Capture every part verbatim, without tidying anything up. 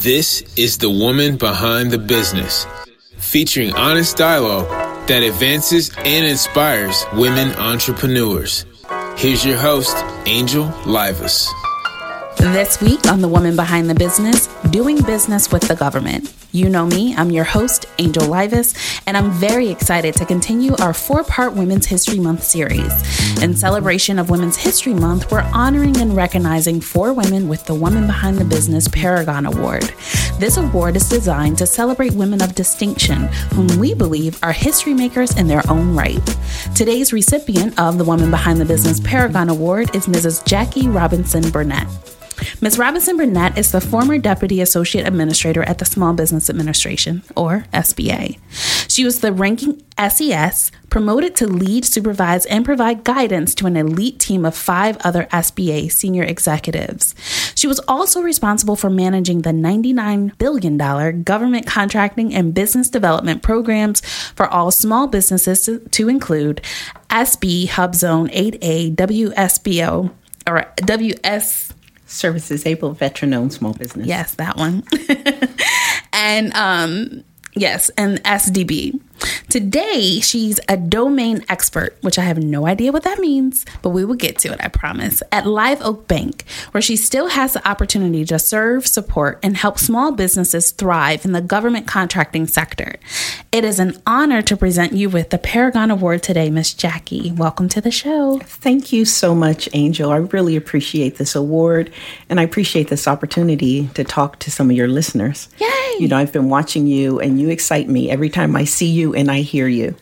This is The Woman Behind the Business, featuring honest dialogue that advances and inspires women entrepreneurs. Here's your host, Angel Livas. This week on The Woman Behind the Business, doing business with the government. You know me, I'm your host, Angel Livas, and I'm very excited to continue our four-part Women's History Month series. In celebration of Women's History Month, we're honoring and recognizing four women with the Woman Behind the Business Paragon Award. This award is designed to celebrate women of distinction, whom we believe are history makers in their own right. Today's recipient of the Woman Behind the Business Paragon Award is Missus Jackie Robinson Burnett. Miz Robinson Burnett is the former Deputy Associate Administrator at the Small Business Administration, or S B A. She was the ranking S E S, promoted to lead, supervise, and provide guidance to an elite team of five other S B A senior executives. She was also responsible for managing the ninety-nine billion dollars government contracting and business development programs for all small businesses to, to include S B, HUBZone, eight A, W S B O, or W S... Services Able Veteran-Owned Small Business. Yes, that one. and um, yes, and S D B. Today, she's a domain expert, which I have no idea what that means, but we will get to it, I promise, at Live Oak Bank, where she still has the opportunity to serve, support, and help small businesses thrive in the government contracting sector. It is an honor to present you with the Paragon Award today, Miss Jackie. Welcome to the show. Thank you so much, Angel. I really appreciate this award, and I appreciate this opportunity to talk to some of your listeners. Yay! You know, I've been watching you, and you excite me every time I see you and I hear you.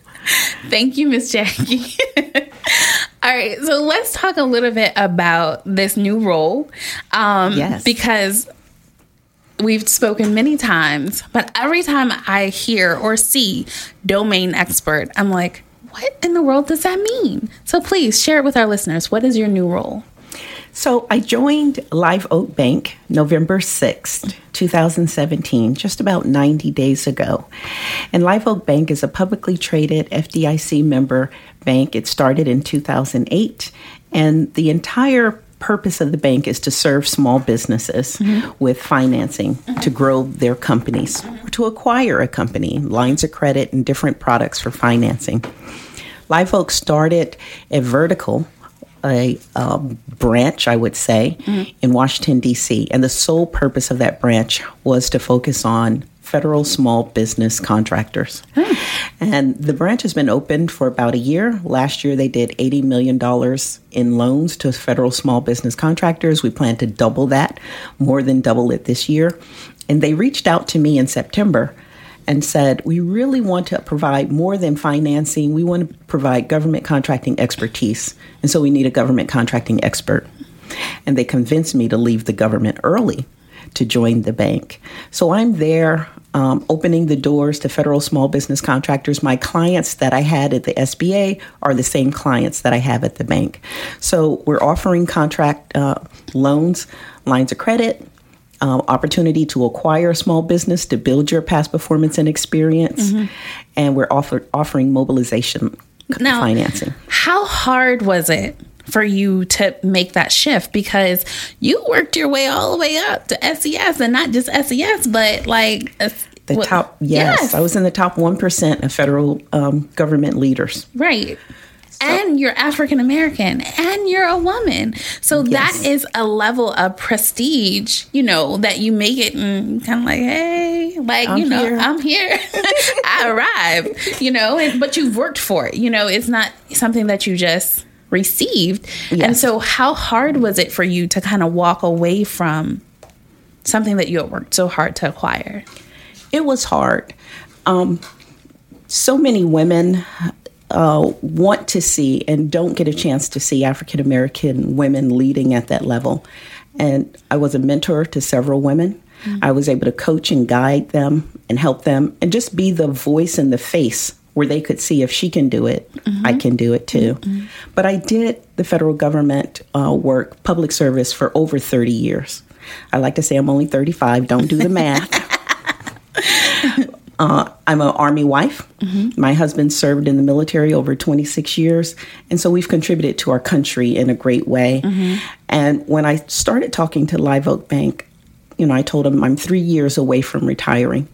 Thank you, Miss Jackie. All right, so let's talk a little bit about this new role. Um, yes. Because we've spoken many times, but every time I hear or see domain expert, I'm like, what in the world does that mean? So please share it with our listeners. What is your new role? So I joined Live Oak Bank November sixth, twenty seventeen, just about ninety days ago. And Live Oak Bank is a publicly traded F D I C member bank. It started in two thousand eight, and the entire purpose of the bank is to serve small businesses mm-hmm. with financing mm-hmm. to grow their companies or to acquire a company, lines of credit, and different products for financing. Live Oak started a vertical A, a branch, I would say, mm-hmm. in Washington, D C, and the sole purpose of that branch was to focus on federal small business contractors. Mm-hmm. And the branch has been open for about a year. Last year, they did eighty million dollars in loans to federal small business contractors. We plan to double that, more than double it this year. And they reached out to me in September and said, we really want to provide more than financing. We want to provide government contracting expertise. And so we need a government contracting expert. And they convinced me to leave the government early to join the bank. So I'm there um, opening the doors to federal small business contractors. My clients that I had at the S B A are the same clients that I have at the bank. So we're offering contract uh, loans, lines of credit, Um, opportunity to acquire a small business, to build your past performance and experience. Mm-hmm. And we're offer- offering mobilization now, financing. How hard was it for you to make that shift? Because you worked your way all the way up to S E S, and not just S E S, but like... A- The what? top, yes, yes. I was in the top one percent of federal um, government leaders. Right. So, and you're African American, and you're a woman. So yes. That is a level of prestige, you know, that you make it and kind of like, hey, like, I'm you know, here. I'm here. I arrived, you know, and, but you've worked for it. You know, it's not something that you just received. Yes. And so how hard was it for you to kind of walk away from something that you had worked so hard to acquire? It was hard. Um, so many women... Uh, want to see and don't get a chance to see African American women leading at that level. And I was a mentor to several women. Mm-hmm. I was able to coach and guide them and help them and just be the voice and the face where they could see if she can do it, mm-hmm. I can do it too. Mm-hmm. But I did the federal government uh, work, public service for over thirty years. I like to say I'm only thirty-five. Don't do the math. Uh, I'm an Army wife. Mm-hmm. My husband served in the military over twenty-six years. And so we've contributed to our country in a great way. Mm-hmm. And when I started talking to Live Oak Bank, you know, I told them I'm three years away from retiring.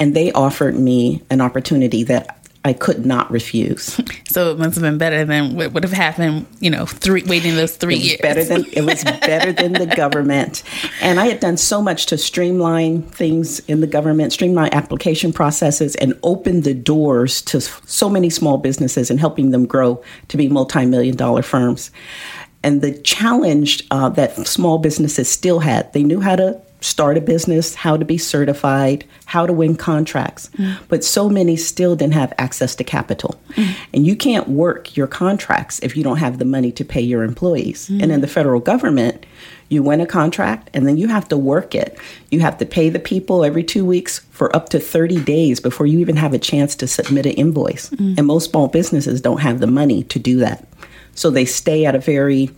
And they offered me an opportunity that I could not refuse. So it must have been better than what would have happened, you know, three, waiting those three it was years. Better than, it was better than the government. And I had done so much to streamline things in the government, streamline application processes, and open the doors to so many small businesses and helping them grow to be multi-million dollar firms. And the challenge uh, that small businesses still had, they knew how to start a business, how to be certified, how to win contracts. Mm. But so many still didn't have access to capital. Mm. And you can't work your contracts if you don't have the money to pay your employees. Mm. And in the federal government, you win a contract and then you have to work it. You have to pay the people every two weeks for up to thirty days before you even have a chance to submit an invoice. Mm. And most small businesses don't have the money to do that. So they stay at a very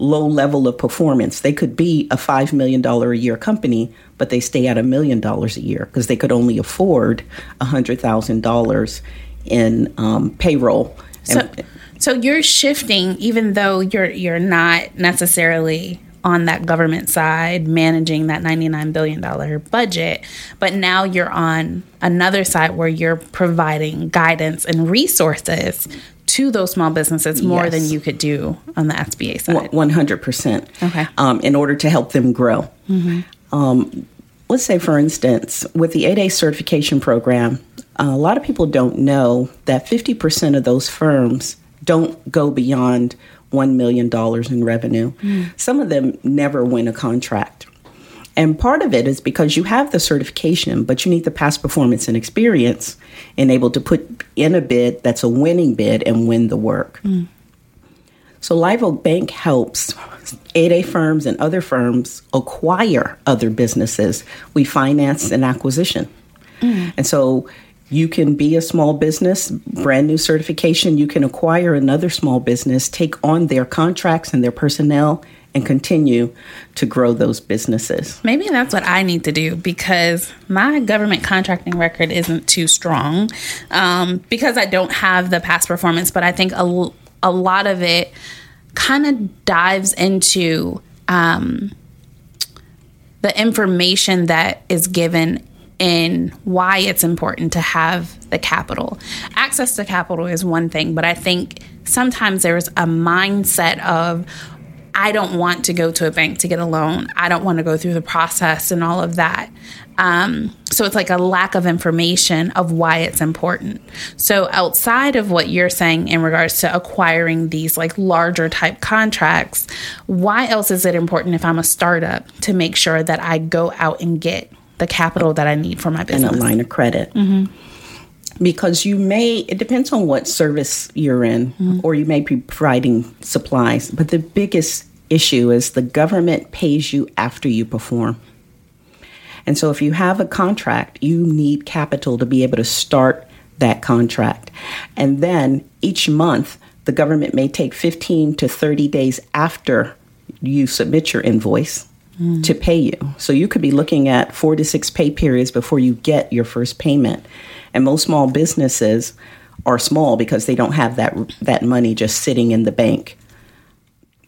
low level of performance. They could be a five million dollars a year company, but they stay at a million dollars a year because they could only afford one hundred thousand dollars in um, payroll. So, and, so you're shifting, even though you're you're not necessarily on that government side, managing that ninety-nine billion dollars budget, but now you're on another side where you're providing guidance and resources to those small businesses more yes. than you could do on the S B A side. one hundred percent. Okay. Um, in order to help them grow. Mm-hmm. Um, let's say, for instance, with the eight A certification program, uh, a lot of people don't know that fifty percent of those firms don't go beyond one million dollars in revenue. Mm. Some of them never win a contract. And part of it is because you have the certification, but you need the past performance and experience and able to put in a bid that's a winning bid and win the work. Mm. So Live Oak Bank helps eight A firms and other firms acquire other businesses. We finance an acquisition. Mm. And so you can be a small business, brand new certification. You can acquire another small business, take on their contracts and their personnel, and continue to grow those businesses. Maybe that's what I need to do because my government contracting record isn't too strong um, because I don't have the past performance. But I think a, a lot of it kind of dives into um, the information that is given in why it's important to have the capital. Access to capital is one thing, but I think sometimes there's a mindset of, I don't want to go to a bank to get a loan. I don't want to go through the process and all of that. Um, so it's like a lack of information of why it's important. So outside of what you're saying in regards to acquiring these like larger type contracts, why else is it important if I'm a startup to make sure that I go out and get the capital that I need for my business? And a line of credit. Mm-hmm. Because you may, it depends on what service you're in, mm-hmm. or you may be providing supplies. But the biggest issue is the government pays you after you perform. And so if you have a contract, you need capital to be able to start that contract. And then each month, the government may take fifteen to thirty days after you submit your invoice mm. to pay you. So you could be looking at four to six pay periods before you get your first payment. And most small businesses are small because they don't have that that money just sitting in the bank.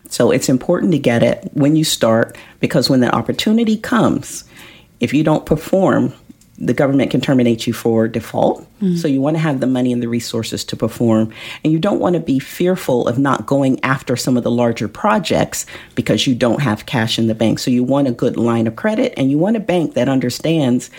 So it's important to get it when you start, because when the opportunity comes, if you don't perform, the government can terminate you for default. Mm-hmm. So you want to have the money and the resources to perform. And you don't want to be fearful of not going after some of the larger projects because you don't have cash in the bank. So you want a good line of credit, and you want a bank that understands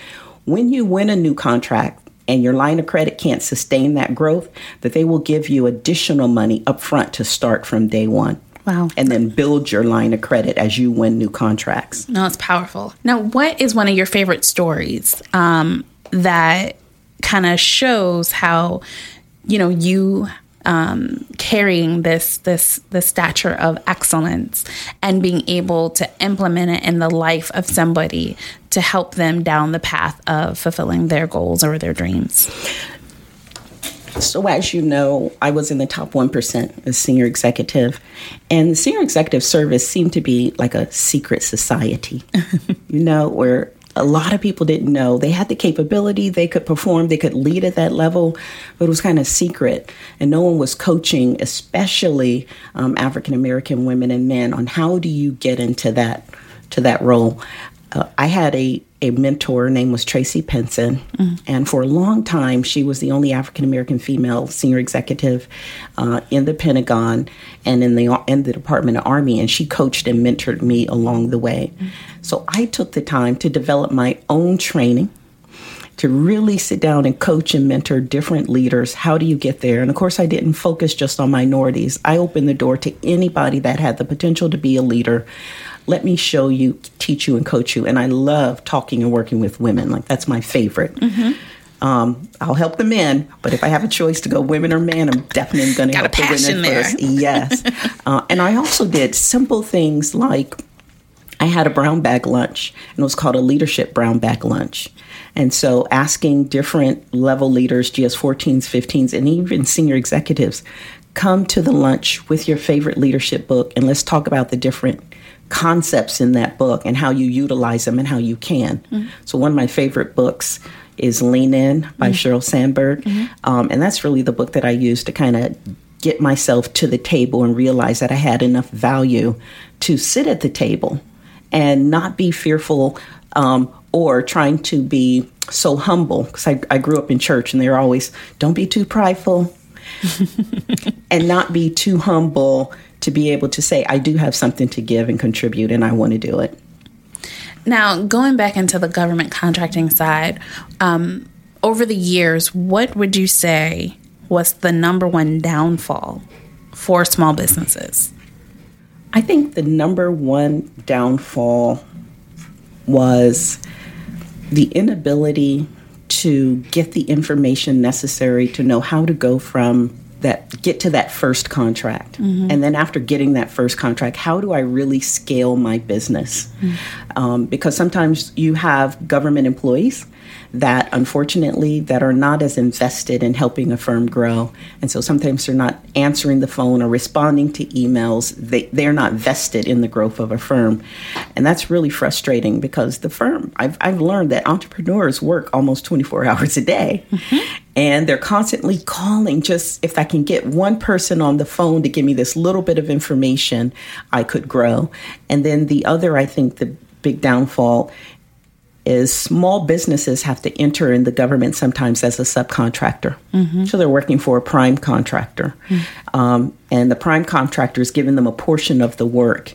when you win a new contract, and your line of credit can't sustain that growth, that they will give you additional money up front to start from day one. Wow. And then build your line of credit as you win new contracts. No, it's powerful. Now, what is one of your favorite stories um, that kind of shows how, you know, you um, carrying this, this, this stature of excellence and being able to implement it in the life of somebody to help them down the path of fulfilling their goals or their dreams? So as you know, I was in the top one percent as senior executive, and the senior executive service seemed to be like a secret society, you know, where a lot of people didn't know. They had the capability, they could perform, they could lead at that level, but it was kind of secret. And no one was coaching, especially um, African-American women and men, on how do you get into that to that role. Uh, I had a, a mentor, her name was Tracy Pinson, mm-hmm. and for a long time, she was the only African-American female senior executive uh, in the Pentagon and in the in the Department of Army, and she coached and mentored me along the way. Mm-hmm. So I took the time to develop my own training, to really sit down and coach and mentor different leaders. How do you get there? And of course, I didn't focus just on minorities. I opened the door to anybody that had the potential to be a leader. Let me show you, teach you, and coach you. And I love talking and working with women. Like, that's my favorite. Mm-hmm. Um, I'll help the men, but if I have a choice to go women or men, I'm definitely going to help the women there. First. Yes. uh, and I also did simple things like I had a brown bag lunch, and it was called a leadership brown bag lunch. And so asking different level leaders, G S fourteens, fifteens, and even senior executives, come to the lunch with your favorite leadership book, and let's talk about the different concepts in that book and how you utilize them and how you can. Mm-hmm. So one of my favorite books is Lean In by mm-hmm. Sheryl Sandberg. Mm-hmm. Um, and that's really the book that I use to kind of get myself to the table and realize that I had enough value to sit at the table and not be fearful um, or trying to be so humble. Because I, I grew up in church and they were always, don't be too prideful and not be too humble to be able to say, I do have something to give and contribute and I want to do it. Now, going back into the government contracting side, um, over the years, what would you say was the number one downfall for small businesses? I think the number one downfall was the inability to get the information necessary to know how to go from that, get to that first contract. Mm-hmm. And then after getting that first contract, how do I really scale my business? Mm-hmm. Um, because sometimes you have government employees that unfortunately that are not as invested in helping a firm grow. And so sometimes they're not answering the phone or responding to emails. They, they're not vested in the growth of a firm. And that's really frustrating because the firm, I've, I've learned that entrepreneurs work almost twenty-four hours a day. Mm-hmm. And they're constantly calling, just if I can get one person on the phone to give me this little bit of information, I could grow. And then the other, I think the big downfall is small businesses have to enter in the government sometimes as a subcontractor. Mm-hmm. So they're working for a prime contractor. Mm-hmm. Um, and the prime contractor is giving them a portion of the work.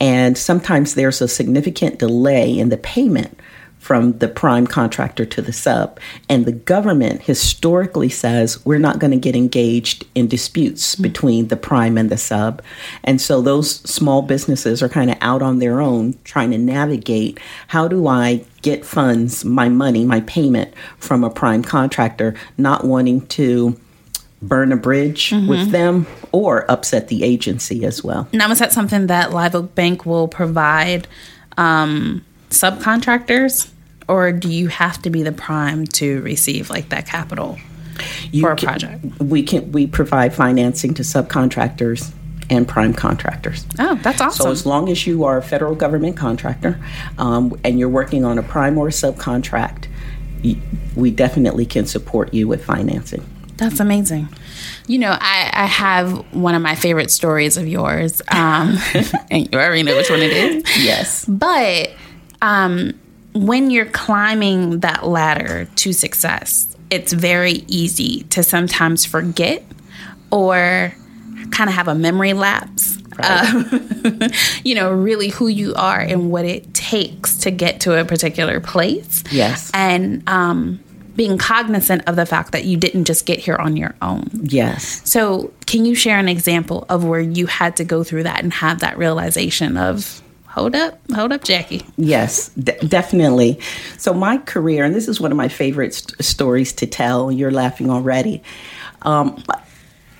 And sometimes there's a significant delay in the payment from the prime contractor to the sub. And the government historically says, we're not going to get engaged in disputes mm-hmm. between the prime and the sub. And so those small businesses are kind of out on their own trying to navigate, how do I get funds, my money, my payment from a prime contractor, not wanting to burn a bridge mm-hmm. with them or upset the agency as well. Now, is that something that Live Oak Bank will provide um, subcontractors? Or do you have to be the prime to receive like that capital you for a can, project? We can we provide financing to subcontractors and prime contractors. Oh, that's awesome. So as long as you are a federal government contractor um, and you're working on a prime or a subcontract, you, we definitely can support you with financing. That's amazing. You know, I, I have one of my favorite stories of yours. Um, and you already know which one it is. Yes. But um when you're climbing that ladder to success, it's very easy to sometimes forget or kind of have a memory lapse, right. uh, you know, really who you are and what it takes to get to a particular place. Yes. And um, being cognizant of the fact that you didn't just get here on your own. Yes. So can you share an example of where you had to go through that and have that realization of, Hold up, hold up, Jackie. Yes, d- definitely. So my career, and this is one of my favorite st- stories to tell. You're laughing already. Um,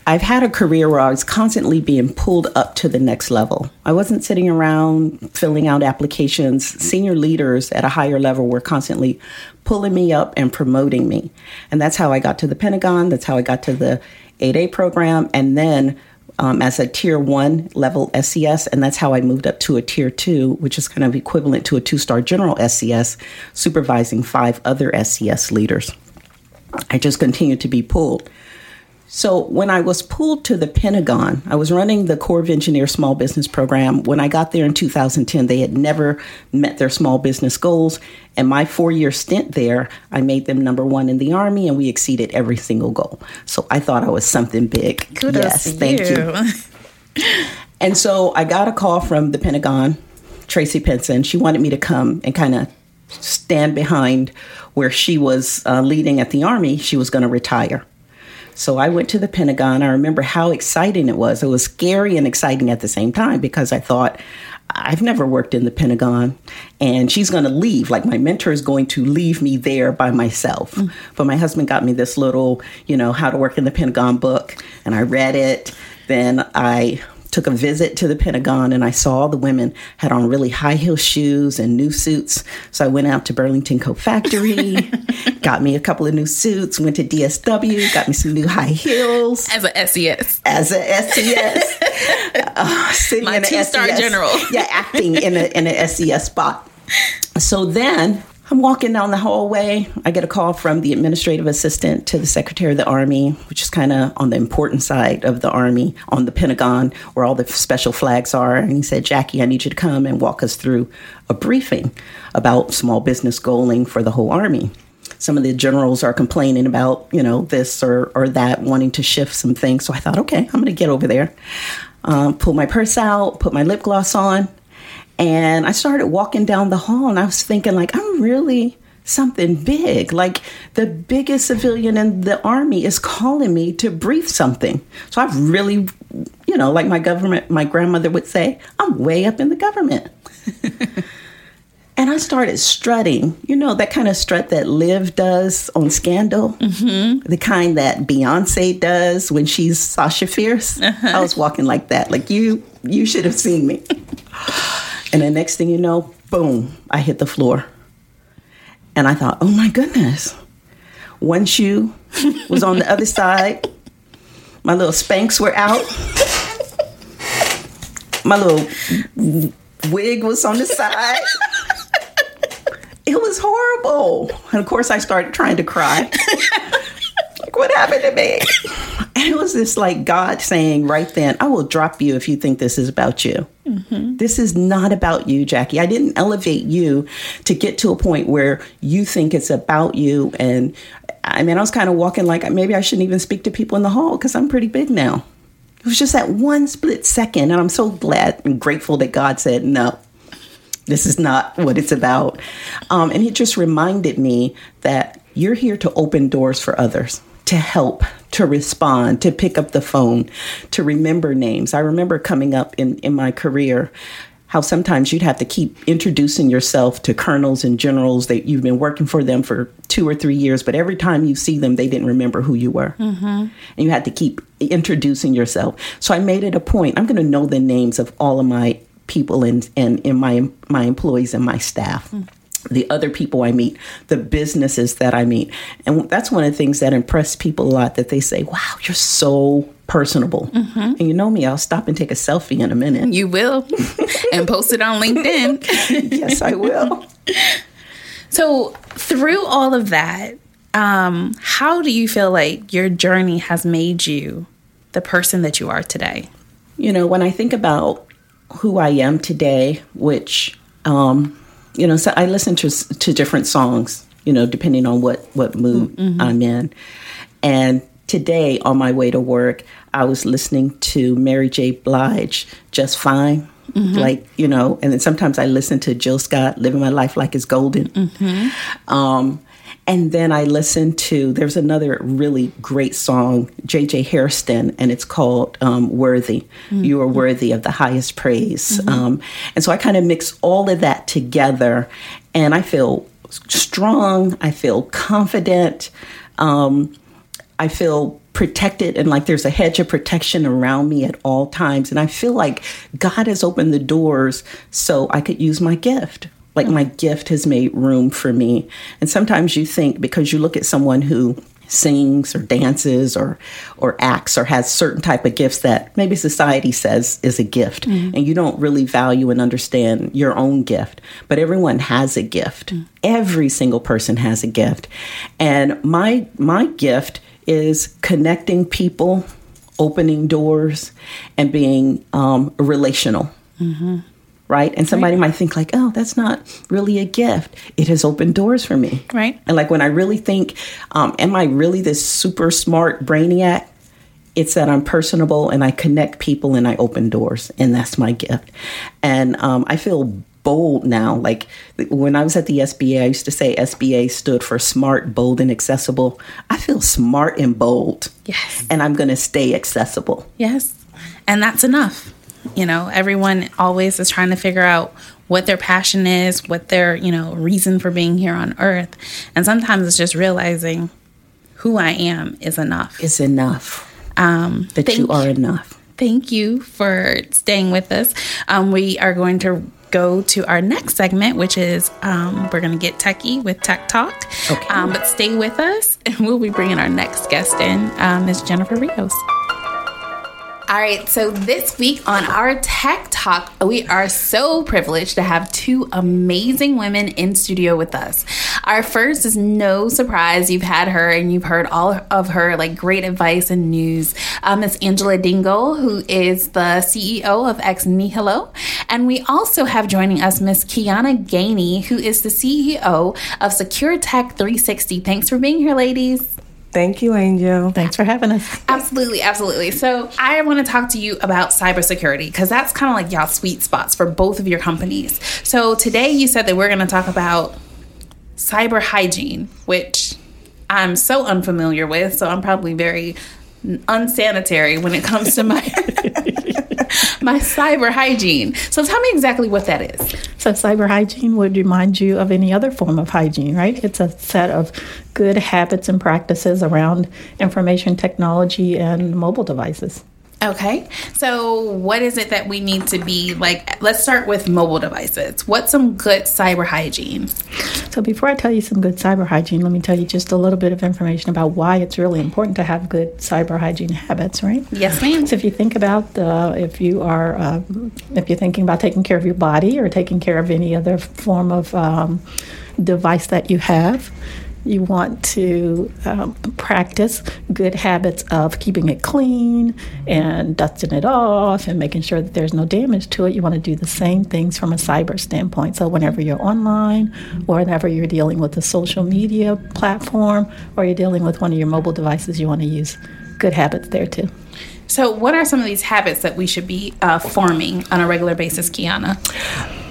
I've had a career where I was constantly being pulled up to the next level. I wasn't sitting around filling out applications. Senior leaders at a higher level were constantly pulling me up and promoting me. And that's how I got to the Pentagon. That's how I got to the eight A program. And then Um, as a tier one level S C S, and that's how I moved up to a tier two, which is kind of equivalent to a two-star general S C S, supervising five other S C S leaders. I just continued to be pulled. So when I was pulled to the Pentagon, I was running the Corps of Engineers Small Business Program. When I got there in two thousand ten, they had never met their small business goals. And my four-year stint there, I made them number one in the Army, and we exceeded every single goal. So I thought I was something big. Kudos yes, to thank you. you. And so I got a call from the Pentagon, Tracy Pinson. She wanted me to come and kind of stand behind where she was uh, leading at the Army. She was going to retire. So I went to the Pentagon. I remember how exciting it was. It was scary and exciting at the same time because I thought, I've never worked in the Pentagon, and she's going to leave. Like, my mentor is going to leave me there by myself. Mm. But my husband got me this little, you know, how to work in the Pentagon book, and I read it. Then I took a visit to the Pentagon, and I saw all the women had on really high heel shoes and new suits. So I went out to Burlington Coat Factory, got me a couple of new suits, went to D S W, got me some new high heels. As a S E S. As a S E S. uh, My two-star general. Yeah, acting in a in an S E S spot. So then I'm walking down the hallway. I get a call from the administrative assistant to the Secretary of the Army, which is kind of on the important side of the Army, on the Pentagon, where all the special flags are. And he said, Jackie, I need you to come and walk us through a briefing about small business goaling for the whole Army. Some of the generals are complaining about, you know, this or, or that, wanting to shift some things. So I thought, okay, I'm going to get over there, um, pull my purse out, put my lip gloss on. And I started walking down the hall, and I was thinking, like, I'm really something big. Like, the biggest civilian in the Army is calling me to brief something. So I've really, you know, like my government, my grandmother would say, I'm way up in the government. And I started strutting, you know, that kind of strut that Liv does on Scandal, mm-hmm. the kind that Beyonce does when she's Sasha Fierce. Uh-huh. I was walking like that. Like, you, you should have seen me. And the next thing you know, boom, I hit the floor. And I thought, oh, my goodness. One shoe was on the other side. My little Spanx were out. My little wig was on the side. It was horrible. And, of course, I started trying to cry. Like, what happened to me? And it was this, like, God saying right then, I will drop you if you think this is about you. Mm-hmm. This is not about you, Jackie. I didn't elevate you to get to a point where you think it's about you. And I mean, I was kind of walking like, maybe I shouldn't even speak to people in the hall because I'm pretty big now. It was just that one split second. And I'm so glad and grateful that God said, no, this is not what it's about. Um, and he just reminded me that you're here to open doors for others, to help, to respond, to pick up the phone, to remember names. I remember coming up in, in my career, how sometimes you'd have to keep introducing yourself to colonels and generals that you've been working for them for two or three years. But every time you see them, they didn't remember who you were. Mm-hmm. And you had to keep introducing yourself. So I made it a point. I'm going to know the names of all of my people and, and, and my, my employees and my staff. Mm-hmm. The other people I meet, the businesses that I meet. And that's one of the things that impressed people a lot, that they say, wow, you're so personable. Mm-hmm. And you know me, I'll stop and take a selfie in a minute. You will. And post it on LinkedIn. Yes, I will. So through all of that, um, how do you feel like your journey has made you the person that you are today? You know, when I think about who I am today, which... Um, You know, so I listen to to different songs, you know, depending on what, what mood mm-hmm. I'm in. And today, on my way to work, I was listening to Mary J. Blige, Just Fine. Mm-hmm. Like, you know, and then sometimes I listen to Jill Scott, Living My Life Like It's Golden. Mm-hmm. Um, and then I listened to, there's another really great song, J J. Hairston, and it's called um, Worthy. Mm-hmm. You are worthy of the highest praise. Mm-hmm. Um, and so I kind of mix all of that together, and I feel strong. I feel confident. Um, I feel protected, and like there's a hedge of protection around me at all times. And I feel like God has opened the doors so I could use my gift. Like, my gift has made room for me. And sometimes you think, because you look at someone who sings or dances or or acts or has certain type of gifts that maybe society says is a gift, mm-hmm. and you don't really value and understand your own gift. But everyone has a gift. Mm-hmm. Every single person has a gift. And my my gift is connecting people, opening doors, and being um, relational. Mm-hmm. Right? And somebody right. might think like, oh, that's not really a gift. It has opened doors for me. Right. And like when I really think, um, am I really this super smart brainiac? It's that I'm personable and I connect people and I open doors, and that's my gift. And um, I feel bold now. Like when I was at the S B A, I used to say S B A stood for smart, bold, and accessible. I feel smart and bold. Yes. And I'm going to stay accessible. Yes. And that's enough. You know, everyone always is trying to figure out what their passion is, what their, you know, reason for being here on earth. And sometimes it's just realizing who I am is enough. It's enough. Um, that thank, you are enough. Thank you for staying with us. Um, we are going to go to our next segment, which is um, we're going to get techie with Tech Talk. Okay. Um, but stay with us, and we'll be bringing our next guest in, um, Miz Jennifer Rios. All right, so this week on our Tech Talk, we are so privileged to have two amazing women in studio with us. Our first is no surprise. You've had her and you've heard all of her like great advice and news. Um, it's Angela Dingle, who is the C E O of XNihilo. And we also have joining us Miss Kiana Gainey, who is the C E O of Secure Tech three sixty. Thanks for being here, ladies. Thank you, Angel. Thanks for having us. Absolutely, absolutely. So I want to talk to you about cybersecurity, because that's kind of like y'all's sweet spots for both of your companies. So today you said that we're going to talk about cyber hygiene, which I'm so unfamiliar with, so I'm probably very unsanitary when it comes to my my cyber hygiene. So tell me exactly what that is. So cyber hygiene would remind you of any other form of hygiene, right? It's a set of good habits and practices around information technology and mobile devices. Okay. So what is it that we need to be like? Let's start with mobile devices. What's some good cyber hygiene? So before I tell you some good cyber hygiene, let me tell you just a little bit of information about why it's really important to have good cyber hygiene habits, right? Yes, ma'am. So if you think about uh, if you are uh, if you're thinking about taking care of your body or taking care of any other form of um, device that you have, you want to um, practice good habits of keeping it clean and dusting it off and making sure that there's no damage to it. You want to do the same things from a cyber standpoint. So whenever you're online or whenever you're dealing with a social media platform or you're dealing with one of your mobile devices, you want to use good habits there too. So what are some of these habits that we should be uh, forming on a regular basis, Kiana?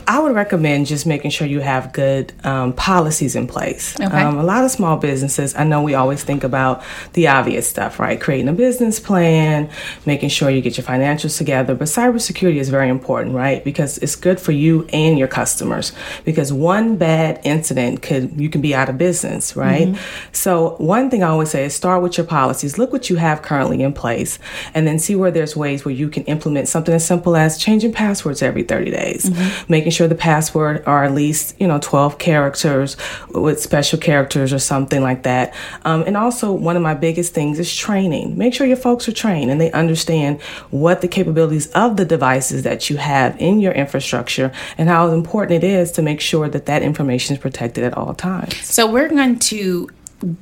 I would recommend just making sure you have good um, policies in place. Okay. Um, a lot of small businesses, I know we always think about the obvious stuff, right? Creating a business plan, making sure you get your financials together. But cybersecurity is very important, right? Because it's good for you and your customers. Because one bad incident, could you can be out of business, right? Mm-hmm. So one thing I always say is start with your policies. Look what you have currently in place. And then see where there's ways where you can implement something as simple as changing passwords every thirty days. Mm-hmm. Making sure the password are at least, you know, twelve characters with special characters or something like that. Um, and also, one of my biggest things is training. Make sure your folks are trained and they understand what the capabilities of the devices that you have in your infrastructure and how important it is to make sure that that information is protected at all times. So we're going to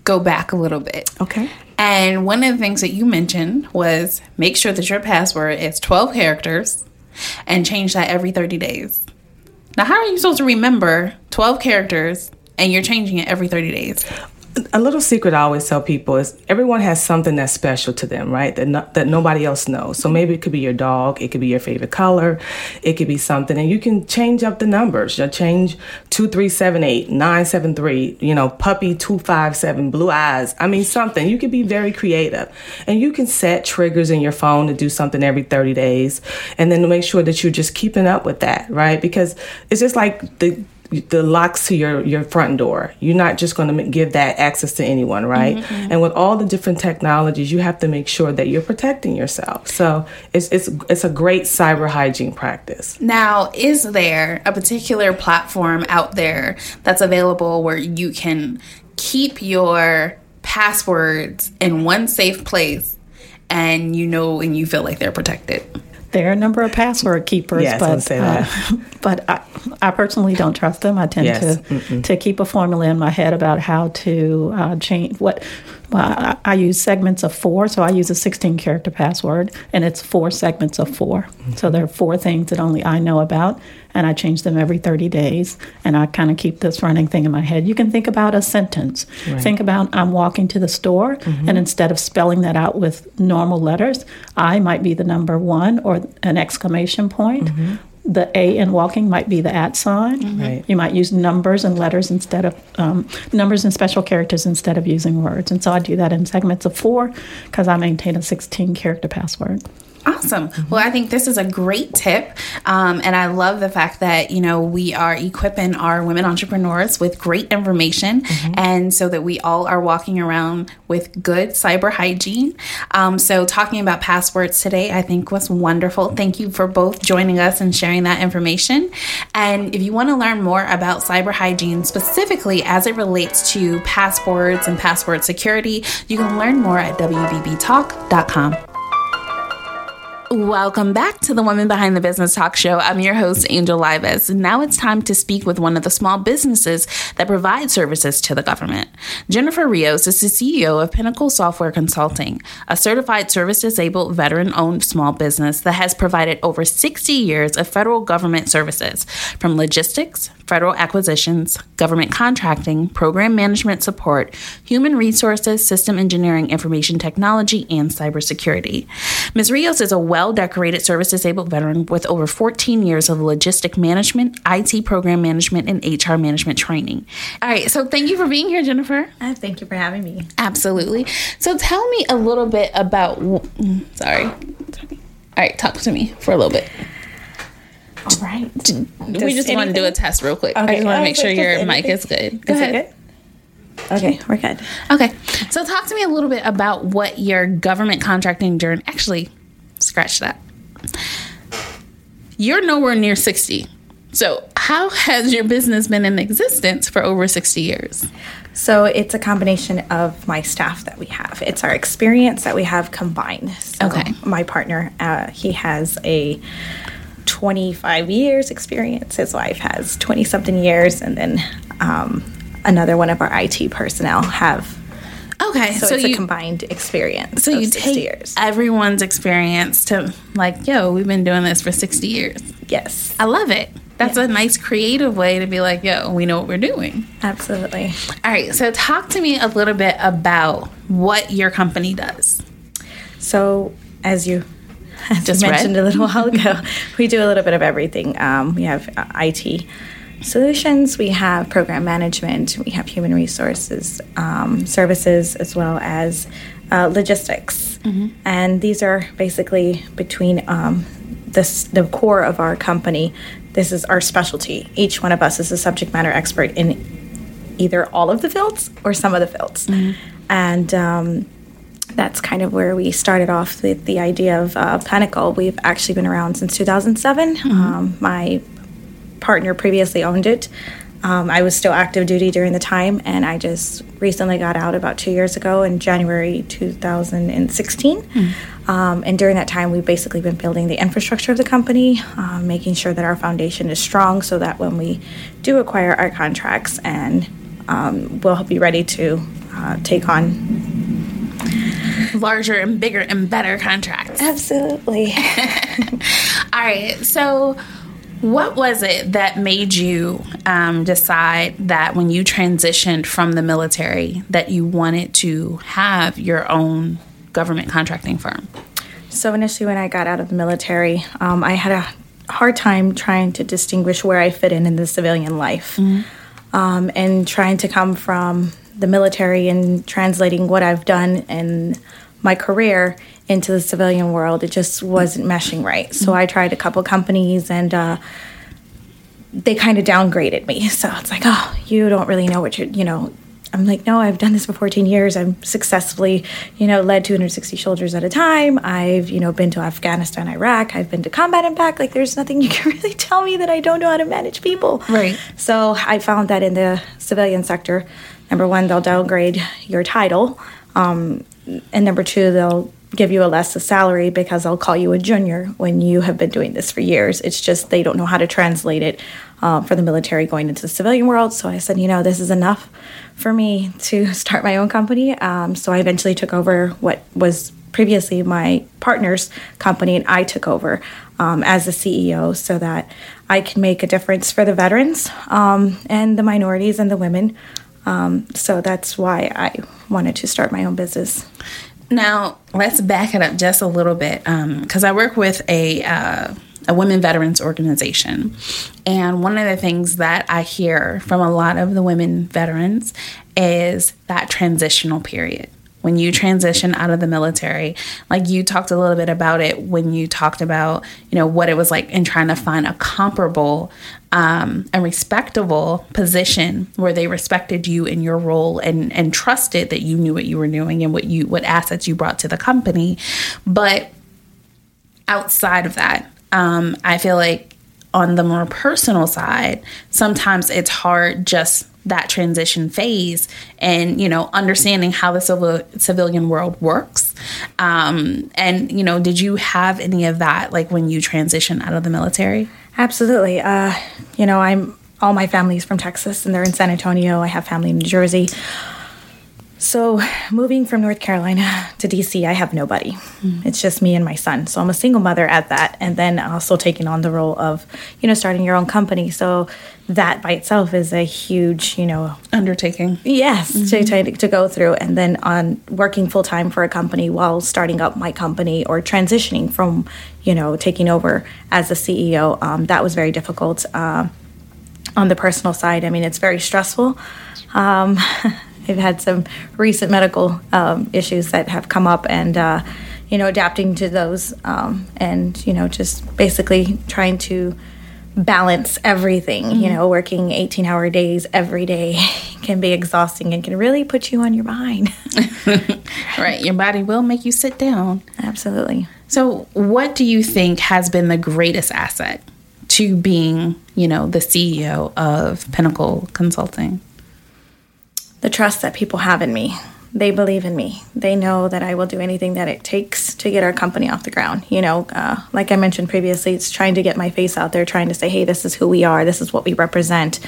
go back a little bit. Okay. And one of the things that you mentioned was make sure that your password is twelve characters and change that every thirty days. Now, how are you supposed to remember twelve characters and you're changing it every thirty days? A little secret I always tell people is everyone has something that's special to them, right? That no, that nobody else knows. So maybe it could be your dog. It could be your favorite color. It could be something. And you can change up the numbers. You'll change two three seven eight nine seven three, you know, puppy two five seven, blue eyes. I mean, something. You could be very creative. And you can set triggers in your phone to do something every thirty days. And then to make sure that you're just keeping up with that, right? Because it's just like the the locks to your, your front door. You're not just going to give that access to anyone, right? Mm-hmm. And with all the different technologies, you have to make sure that you're protecting yourself. So it's it's it's a great cyber hygiene practice. Now, is there a particular platform out there that's available where you can keep your passwords in one safe place and you know and you feel like they're protected? There are a number of password keepers, yes, but say that. Uh, but I, I personally don't trust them. I tend yes. to Mm-mm. to keep a formula in my head about how to uh, change what Well, I, I use segments of four, so I use a sixteen-character password, and it's four segments of four. Mm-hmm. So there are four things that only I know about, and I change them every thirty days, and I kind of keep this running thing in my head. You can think about a sentence. Right. Think about I'm walking to the store, mm-hmm. and instead of spelling that out with normal letters, I might be the number one or an exclamation point. Mm-hmm. The A in walking might be the at sign. Mm-hmm. Right. You might use numbers and letters instead of um, numbers and special characters instead of using words. And so I do that in segments of four because I maintain a sixteen-character password. Awesome. Well, I think this is a great tip. Um, and I love the fact that, you know, we are equipping our women entrepreneurs with great information. Mm-hmm. And so that we all are walking around with good cyber hygiene. Um, so talking about passwords today, I think was wonderful. Thank you for both joining us and sharing that information. And if you want to learn more about cyber hygiene, specifically as it relates to passwords and password security, you can learn more at W B B talk dot com. Welcome back to the Women Behind the Business Talk Show. I'm your host, Angel Livas. Now it's time to speak with one of the small businesses that provide services to the government. Jennifer Rios is the C E O of Pinnacle Software Consulting, a certified service-disabled veteran-owned small business that has provided over sixty years of federal government services, from logistics, federal acquisitions, government contracting, program management support, human resources, system engineering, information technology, and cybersecurity. Miz Rios is a well well-decorated service-disabled veteran with over fourteen years of logistic management, I T program management, and H R management training. All right, so thank you for being here, Jennifer. Uh, thank you for having me. Absolutely. So tell me a little bit about... Sorry. All right, talk to me for a little bit. All right. Does we just anything? want to do a test real quick. Okay. I just want to make sure your anything? mic is good. Go is ahead. It good? Okay, we're good. Okay, so talk to me a little bit about what your government contracting during... Actually... Scratch that. You're nowhere near sixty. So how has your business been in existence for over sixty years? So it's a combination of my staff that we have. It's our experience that we have combined. So okay. My partner, uh, he has a twenty-five years experience. His wife has twenty-something years. And then um, another one of our I T personnel have. Okay, so, so it's you, a combined experience. So you take years. everyone's experience to like, yo, we've been doing this for sixty years. Yes. I love it. That's yeah. a nice creative way to be like, yo, we know what we're doing. Absolutely. All right, so talk to me a little bit about what your company does. So as you as just you mentioned read. a little while ago, we do a little bit of everything. Um, we have uh, I T solutions, we have program management, we have human resources um, services, as well as uh, logistics. Mm-hmm. And these are basically between um, this, the core of our company. This is our specialty. Each one of us is a subject matter expert in either all of the fields or some of the fields. Mm-hmm. And um, that's kind of where we started off with the idea of uh, Pinnacle. We've actually been around since two thousand seven. Mm-hmm. Um, my partner previously owned it. Um, I was still active duty during the time, and I just recently got out about two years ago in January two thousand sixteen. Mm. Um, and during that time, we've basically been building the infrastructure of the company, um, making sure that our foundation is strong so that when we do acquire our contracts, and um, we'll be ready to uh, take on larger and bigger and better contracts. Absolutely. All right. So... what was it that made you um, decide that when you transitioned from the military that you wanted to have your own government contracting firm? So initially when I got out of the military, um, I had a hard time trying to distinguish where I fit in in the civilian life. Mm-hmm. um, and trying to come from the military and translating what I've done in my career into the civilian world, it just wasn't meshing right. So I tried a couple companies, and uh, they kind of downgraded me. So it's like, oh, you don't really know what you're, you know. I'm like, no, I've done this for fourteen years. I've successfully, you know, led two hundred sixty soldiers at a time. I've, you know, been to Afghanistan, Iraq. I've been to combat and back. Like, there's nothing you can really tell me that I don't know how to manage people. Right. So I found that in the civilian sector, number one, they'll downgrade your title. Um, and number two, they'll give you a lesser salary because I'll call you a junior when you have been doing this for years. It's just they don't know how to translate it uh, for the military going into the civilian world. So I said, you know, this is enough for me to start my own company. Um, so I eventually took over what was previously my partner's company, and I took over um, as the C E O so that I can make a difference for the veterans um, and the minorities and the women. Um, so that's why I wanted to start my own business. Now, let's back it up just a little bit, because um, I work with a uh, a women veterans organization. And one of the things that I hear from a lot of the women veterans is that transitional period. When you transition out of the military, like you talked a little bit about it when you talked about, you know, what it was like in trying to find a comparable um, and respectable position where they respected you in your role and, and trusted that you knew what you were doing and what you what assets you brought to the company. But outside of that, um, I feel like on the more personal side, sometimes it's hard just that transition phase and, you know, understanding how the civil civilian world works. Um, and, you know, did you have any of that, like when you transition out of the military? Absolutely. Uh, you know, I'm all my family's from Texas and they're in San Antonio. I have family in New Jersey. So moving from North Carolina to D C, I have nobody. Mm-hmm. It's just me and my son. So I'm a single mother at that. And then also taking on the role of, you know, starting your own company. So that by itself is a huge, you know, undertaking. Yes, mm-hmm. to, to, to go through. And then on working full time for a company while starting up my company or transitioning from, you know, taking over as a C E O. Um, that was very difficult uh, on the personal side. I mean, it's very stressful. Um I've had some recent medical um, issues that have come up and, uh, you know, adapting to those um, and, you know, just basically trying to balance everything. Mm-hmm. You know, working eighteen-hour days every day can be exhausting and can really put you on your behind. Right. Your body will make you sit down. Absolutely. So what do you think has been the greatest asset to being, you know, the C E O of Pinnacle Consulting? The trust that people have in me. They believe in me. They know that I will do anything that it takes to get our company off the ground. You know, uh, like I mentioned previously, it's trying to get my face out there, trying to say, hey, this is who we are. This is what we represent.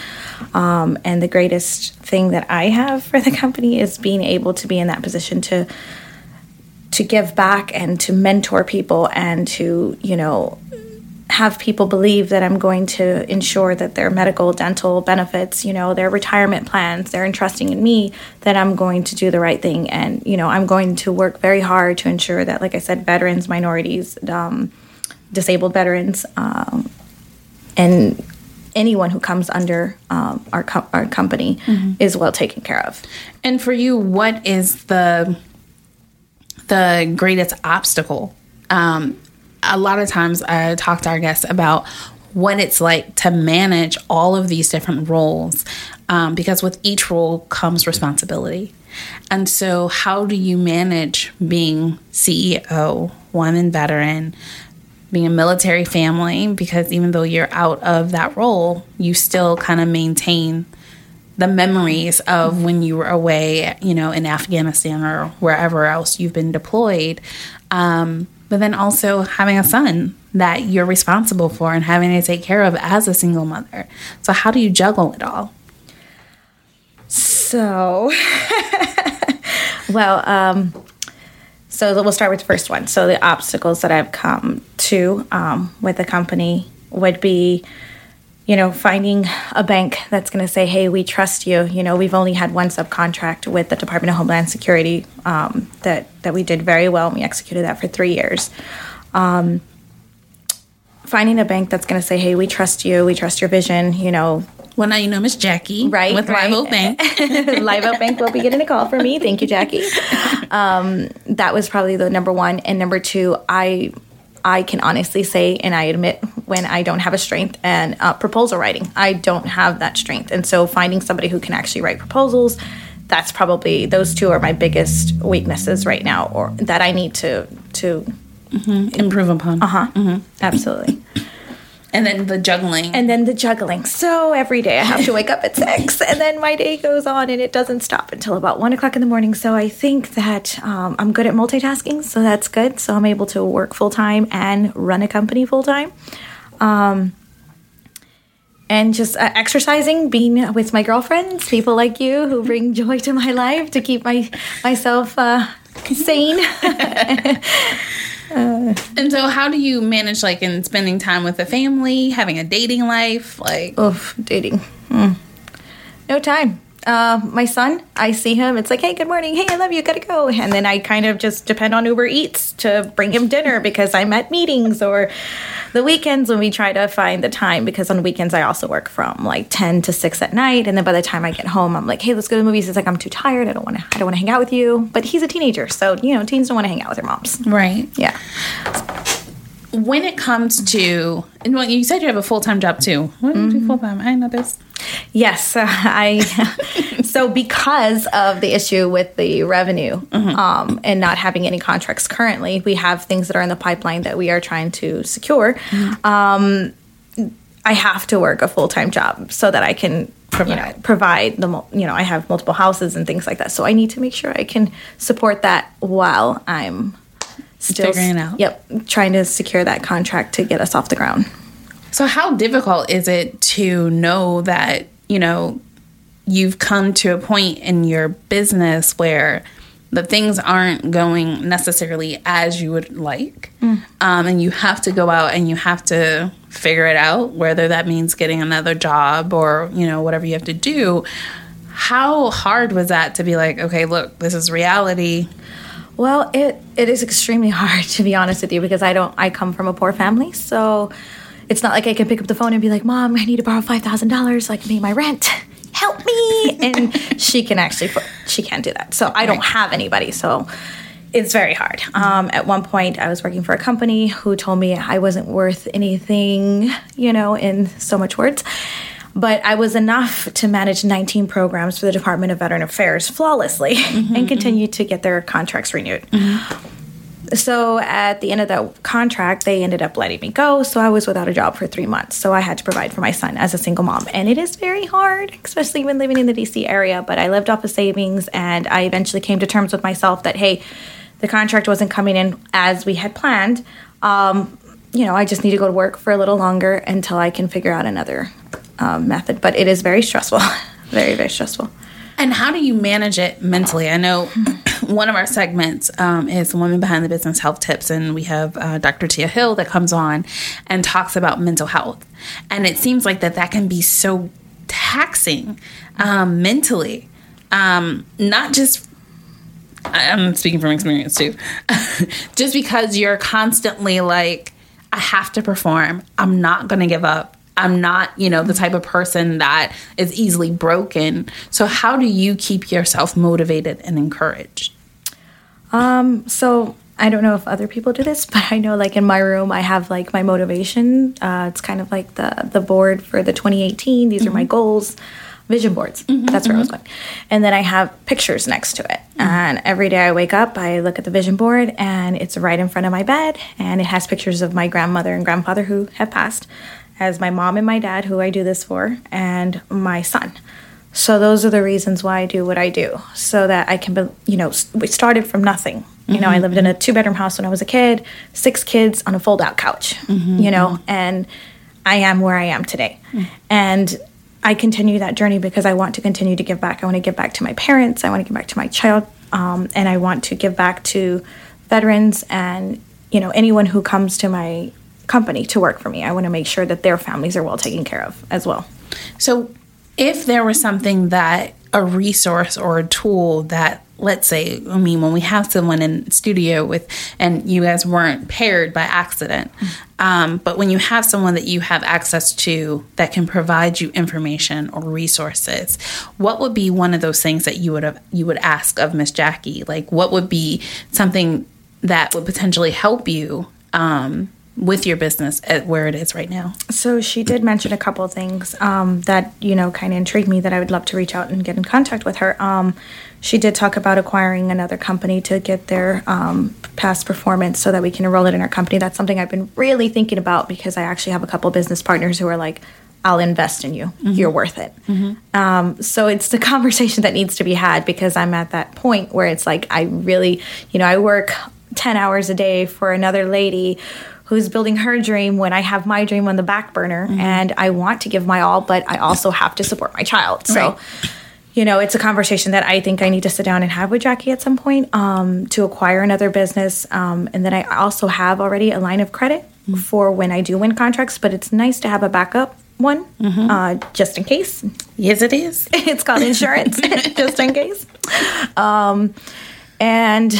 Um, and the greatest thing that I have for the company is being able to be in that position to to give back and to mentor people and to, you know, have people believe that I'm going to ensure that their medical, dental benefits, you know, their retirement plans, they're entrusting in me that I'm going to do the right thing. And, you know, I'm going to work very hard to ensure that, like I said, veterans, minorities, um, disabled veterans, um, and anyone who comes under um, our, co- our company mm-hmm. is well taken care of. And for you, what is the the greatest obstacle? Um A lot of times I talk to our guests about what it's like to manage all of these different roles, um, because with each role comes responsibility. And so how do you manage being C E O, woman veteran, being a military family? Because even though you're out of that role, you still kind of maintain the memories of when you were away, you know, in Afghanistan or wherever else you've been deployed. Um But then also having a son that you're responsible for and having to take care of as a single mother. So how do you juggle it all? So, well, um, so we'll start with the first one. So the obstacles that I've come to um, with the company would be, you know, finding a bank that's going to say, hey, we trust you. You know, we've only had one subcontract with the Department of Homeland Security um, that, that we did very well. And we executed that for three years. Um, finding a bank that's going to say, hey, we trust you. We trust your vision, you know. Well, now you know Miss Jackie, right? With right. Live Oak Bank. Live Oak Bank will be getting a call from me. Thank you, Jackie. Um, that was probably the number one. And number two, I... I can honestly say, and I admit when I don't have a strength and uh, proposal writing, I don't have that strength. And so finding somebody who can actually write proposals, that's probably, those two are my biggest weaknesses right now, or that I need to, to mm-hmm. improve upon. Uh-huh. Mm-hmm. Absolutely. And then the juggling. And then the juggling. So every day I have to wake up at six, and then my day goes on, and it doesn't stop until about one o'clock in the morning. So I think that um, I'm good at multitasking, so that's good. So I'm able to work full-time and run a company full-time. Um, and just uh, exercising, being with my girlfriends, people like you who bring joy to my life to keep my myself uh, sane. Uh, and so how do you manage, like, in spending time with the family, having a dating life? Like, oof, dating. Mm. No time. Uh, my son, I see him. It's like, hey, good morning. Hey, I love you. Gotta go. And then I kind of just depend on Uber Eats to bring him dinner because I'm at meetings or the weekends when we try to find the time, because on weekends I also work from like ten to six at night. And then by the time I get home, I'm like, hey, let's go to the movies. It's like, I'm too tired. I don't want to, I don't want to hang out with you. But he's a teenager. So, you know, teens don't want to hang out with their moms. Right. Yeah. When it comes to, and well, you said you have a full-time job too. What do you do full-time? I know this. Yes, uh, I. So because of the issue with the revenue mm-hmm. um, and not having any contracts currently, we have things that are in the pipeline that we are trying to secure. Mm-hmm. Um, I have to work a full-time job so that I can provide. You know, provide the you know I have multiple houses and things like that. So I need to make sure I can support that while I'm. Still figuring it out. Yep, trying to secure that contract to get us off the ground. So how difficult is it to know that, you know, you've come to a point in your business where the things aren't going necessarily as you would like, mm. um, and you have to go out and you have to figure it out, whether that means getting another job or, you know, whatever you have to do. How hard was that to be like, okay, look, this is reality? Well, it, it is extremely hard, to be honest with you, because I don't I come from a poor family, so it's not like I can pick up the phone and be like, Mom, I need to borrow five thousand dollars so I can pay my rent. Help me. And she can actually she can't do that. So I don't have anybody. So it's very hard. Um, at one point, I was working for a company who told me I wasn't worth anything, you know, in so much words. But I was enough to manage nineteen programs for the Department of Veteran Affairs flawlessly mm-hmm. and continue to get their contracts renewed. Mm-hmm. So at the end of that contract, they ended up letting me go. So I was without a job for three months. So I had to provide for my son as a single mom. And it is very hard, especially when living in the D C area. But I lived off of savings, and I eventually came to terms with myself that, hey, the contract wasn't coming in as we had planned. Um, you know, I just need to go to work for a little longer until I can figure out another Um, method, but it is very stressful. Very, very stressful. And how do you manage it mentally? I know one of our segments um, is Women Behind the Business Health Tips, and we have uh, Doctor Tia Hill that comes on and talks about mental health. And it seems like that that can be so taxing um, mentally, um, not just I'm speaking from experience too, just because you're constantly like, I have to perform. I'm not going to give up. I'm not, you know, the type of person that is easily broken. So how do you keep yourself motivated and encouraged? Um, so I don't know if other people do this, but I know, like, in my room, I have, like, my motivation. Uh, it's kind of like the, the board for the twenty eighteen. These mm-hmm. are my goals. Vision boards. Mm-hmm, That's where mm-hmm. I was going. And then I have pictures next to it. Mm-hmm. And every day I wake up, I look at the vision board, and it's right in front of my bed. And it has pictures of my grandmother and grandfather who have passed, as my mom and my dad, who I do this for, and my son. So those are the reasons why I do what I do, so that I can, be, you know, we started from nothing. Mm-hmm. You know, I lived in a two-bedroom house when I was a kid, six kids on a fold-out couch, mm-hmm. you know, and I am where I am today. Mm-hmm. And I continue that journey because I want to continue to give back. I want to give back to my parents. I want to give back to my child, um, and I want to give back to veterans and, you know, anyone who comes to my company to work for me. I want to make sure that their families are well taken care of as well. So if there was something that a resource or a tool that, let's say, I mean, when we have someone in studio with, and you guys weren't paired by accident, um, but when you have someone that you have access to that can provide you information or resources, what would be one of those things that you would have, you would ask of Miss Jackie? Like, what would be something that would potentially help you, um, with your business at where it is right now. So she did mention a couple of things um, that, you know, kind of intrigued me that I would love to reach out and get in contact with her. Um, she did talk about acquiring another company to get their um, past performance so that we can enroll it in our company. That's something I've been really thinking about because I actually have a couple of business partners who are like, I'll invest in you. Mm-hmm. You're worth it. Mm-hmm. Um, so it's the conversation that needs to be had because I'm at that point where it's like I really, you know, I work ten hours a day for another lady who's building her dream when I have my dream on the back burner. Mm-hmm. And I want to give my all, but I also have to support my child. So, right. you know, it's a conversation that I think I need to sit down and have with Jackie at some point um, to acquire another business. Um, and then I also have already a line of credit mm-hmm. for when I do win contracts, but it's nice to have a backup one, mm-hmm. uh, just in case. Yes, it is. It's called insurance, just in case. Um, and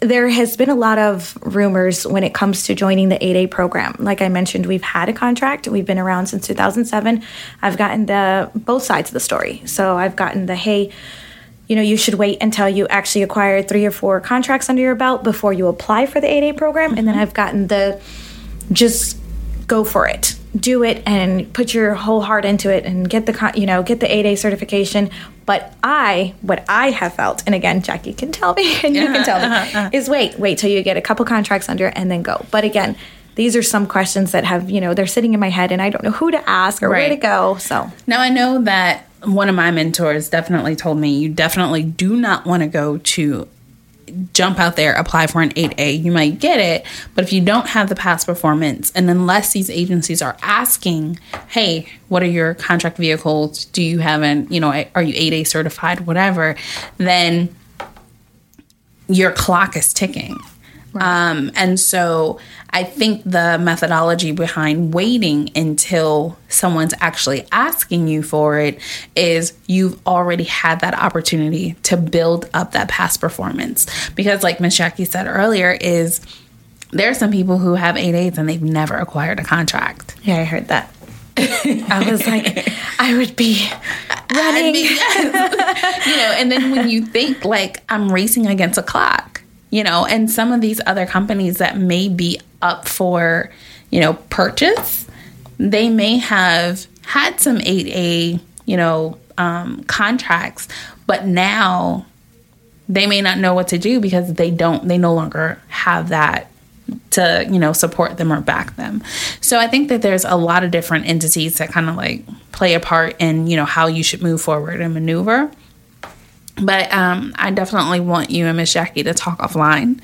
there has been a lot of rumors when it comes to joining the eight A program. Like I mentioned, we've had a contract. We've been around since two thousand seven. I've gotten the both sides of the story. So I've gotten the, hey, you know, you should wait until you actually acquire three or four contracts under your belt before you apply for the eight A program. Mm-hmm. And then I've gotten the, just go for it. Do it and put your whole heart into it and get the, you know, get the eight A certification. But I, what I have felt, and again, Jackie can tell me and you uh-huh, can tell me, uh-huh, uh-huh. is wait, wait till you get a couple contracts under and then go. But again, these are some questions that have, you know, they're sitting in my head and I don't know who to ask or right. where to go. So now I know that one of my mentors definitely told me, you definitely do not want to go to jump out there, apply for an eight A. You might get it, but if you don't have the past performance, and unless these agencies are asking, hey, what are your contract vehicles? Do you have an, you know, are you eight A certified, whatever, then your clock is ticking. Right. Um, and so I think the methodology behind waiting until someone's actually asking you for it is you've already had that opportunity to build up that past performance. Because like Miz Jackie said earlier, is there are some people who have eight A's and they've never acquired a contract. Yeah, I heard that. I was like, I would be running. I'd be, yes. You know, and then when you think like I'm racing against a clock. You know, and some of these other companies that may be up for, you know, purchase, they may have had some eight A, you know, um, contracts, but now they may not know what to do because they don't, they no longer have that to, you know, support them or back them. So I think that there's a lot of different entities that kind of like play a part in, you know, how you should move forward and maneuver. But um, I definitely want you and Miss Jackie to talk offline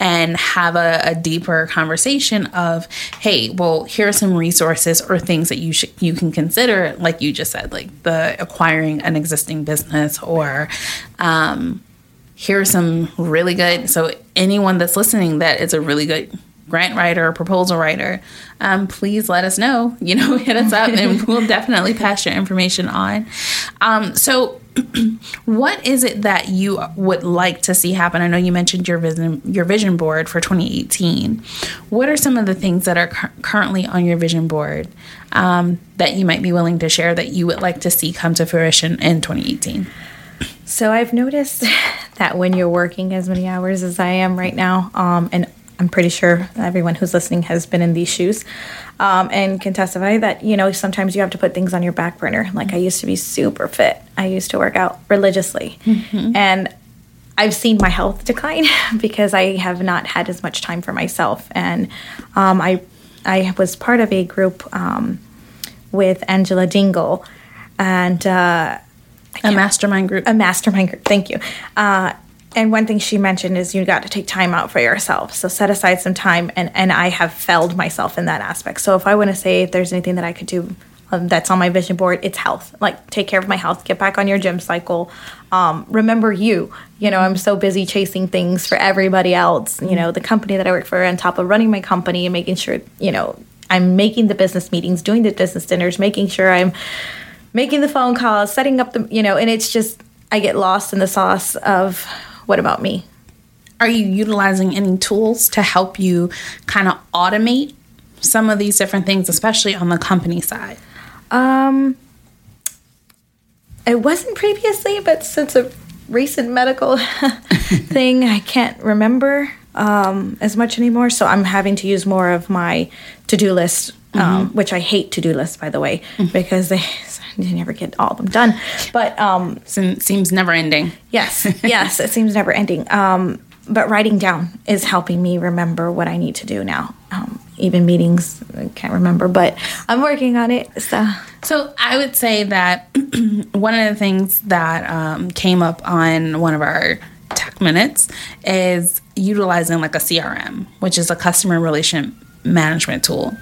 and have a, a deeper conversation of, hey, well, here are some resources or things that you should you can consider, like you just said, like the acquiring an existing business, or um, here are some really good. So anyone that's listening that is a really good grant writer, proposal writer, um, please let us know. You know, hit us up and we'll definitely pass your information on. Um, so. What is it that you would like to see happen? I know you mentioned your vision, your vision board for twenty eighteen. What are some of the things that are cu- currently on your vision board um, that you might be willing to share that you would like to see come to fruition in twenty eighteen? So I've noticed that when you're working as many hours as I am right now, um, and I'm pretty sure everyone who's listening has been in these shoes um, and can testify that, you know, sometimes you have to put things on your back burner. Like I used to be super fit. I used to work out religiously. Mm-hmm. And I've seen my health decline because I have not had as much time for myself. And um, I I was part of a group um, with Angela Dingle and uh, a mastermind group. A mastermind group. Thank you. Uh And one thing she mentioned is you got to take time out for yourself. So set aside some time, and, and I have failed myself in that aspect. So if I want to say if there's anything that I could do um, that's on my vision board, it's health. Like take care of my health, get back on your gym cycle, um, remember you. You know, I'm so busy chasing things for everybody else. You know, the company that I work for on top of running my company and making sure, you know, I'm making the business meetings, doing the business dinners, making sure I'm making the phone calls, setting up the, you know, and it's just I get lost in the sauce of – what about me? Are you utilizing any tools to help you kind of automate some of these different things, especially on the company side? Um, it wasn't previously, but since a recent medical thing, I can't remember. um, as much anymore. So I'm having to use more of my to-do list, um, mm-hmm. which I hate to-do lists, by the way, mm-hmm. because they... you never get all of them done, but um it seems never ending. Yes, yes, it seems never ending. Um, but writing down is helping me remember what I need to do now. Um, even meetings, I can't remember, but I'm working on it. So, so I would say that one of the things that um, came up on one of our tech minutes is utilizing like a C R M, which is a customer relation management tool.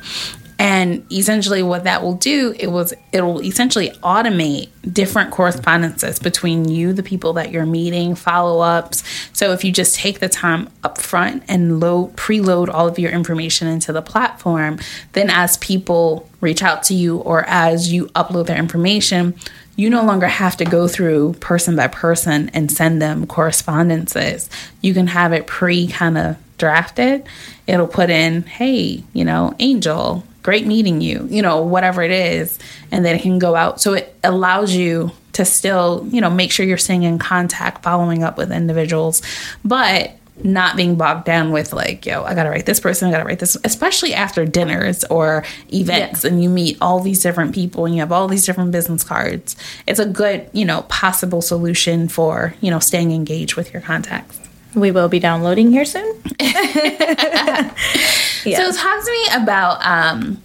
And essentially what that will do, it was it will essentially automate different correspondences between you, the people that you're meeting, follow-ups. So if you just take the time up front and load, preload all of your information into the platform, then as people reach out to you or as you upload their information, you no longer have to go through person by person and send them correspondences. You can have it pre kind of drafted. It'll put in, hey, you know, Angel, great meeting you, you know, whatever it is, and then it can go out. So it allows you to still, you know, make sure you're staying in contact, following up with individuals, but not being bogged down with like, yo, I got to write this person, I got to write this, especially after dinners or events, yeah. and you meet all these different people and you have all these different business cards. It's a good, you know, possible solution for, you know, staying engaged with your contacts. We will be downloading here soon. yeah. So talk to me about um,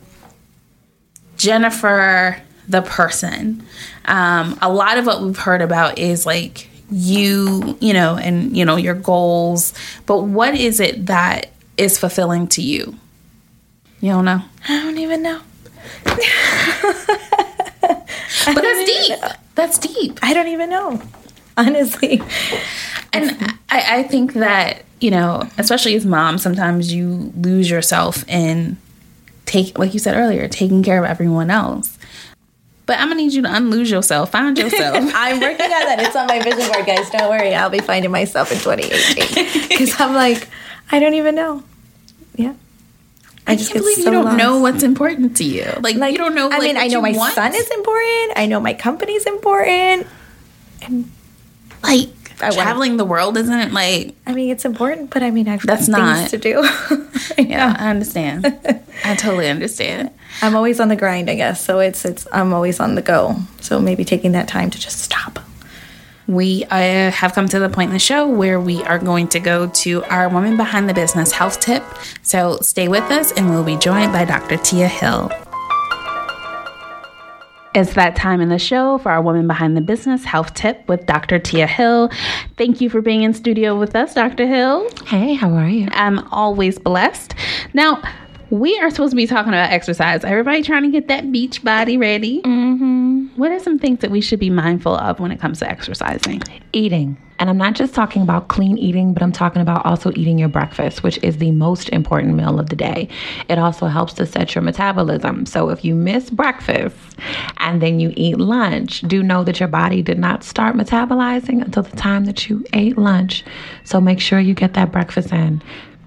Jennifer, the person. Um, a lot of what we've heard about is like you, you know, and, you know, your goals. But what is it that is fulfilling to you? You don't know? I don't even know. But that's deep. Know. That's deep. I don't even know. Honestly. And I, I think that, you know, especially as moms, sometimes you lose yourself in, take, like you said earlier, taking care of everyone else. But I'm going to need you to unlose yourself. Find yourself. I'm working on that. It's on my vision board, guys. Don't worry. I'll be finding myself in twenty eighteen. Because I'm like, I don't even know. Yeah. I, I just can't believe so you don't lost. Know what's important to you. Like, like you don't know like, I mean, what I know my want. Son is important. I know my company's important. And, like... I traveling wanna, the world isn't like I mean it's important but I mean I've got things not, to do. yeah I understand. I totally understand. I'm always on the grind, I guess, so it's it's I'm always on the go, so maybe taking that time to just stop. We uh, have come to the point in the show where we are going to go to our Woman Behind the Business health tip, so stay with us and we'll be joined by Doctor Tia Hill. It's that time in the show for our Woman Behind the Business health tip with Doctor Tia Hill. Thank you for being in studio with us, Doctor Hill. Hey, how are you? I'm always blessed. Now, we are supposed to be talking about exercise. Everybody trying to get that beach body ready. Mm-hmm. What are some things that we should be mindful of when it comes to exercising? Eating. And I'm not just talking about clean eating, but I'm talking about also eating your breakfast, which is the most important meal of the day. It also helps to set your metabolism. So if you miss breakfast and then you eat lunch, do know that your body did not start metabolizing until the time that you ate lunch. So make sure you get that breakfast in.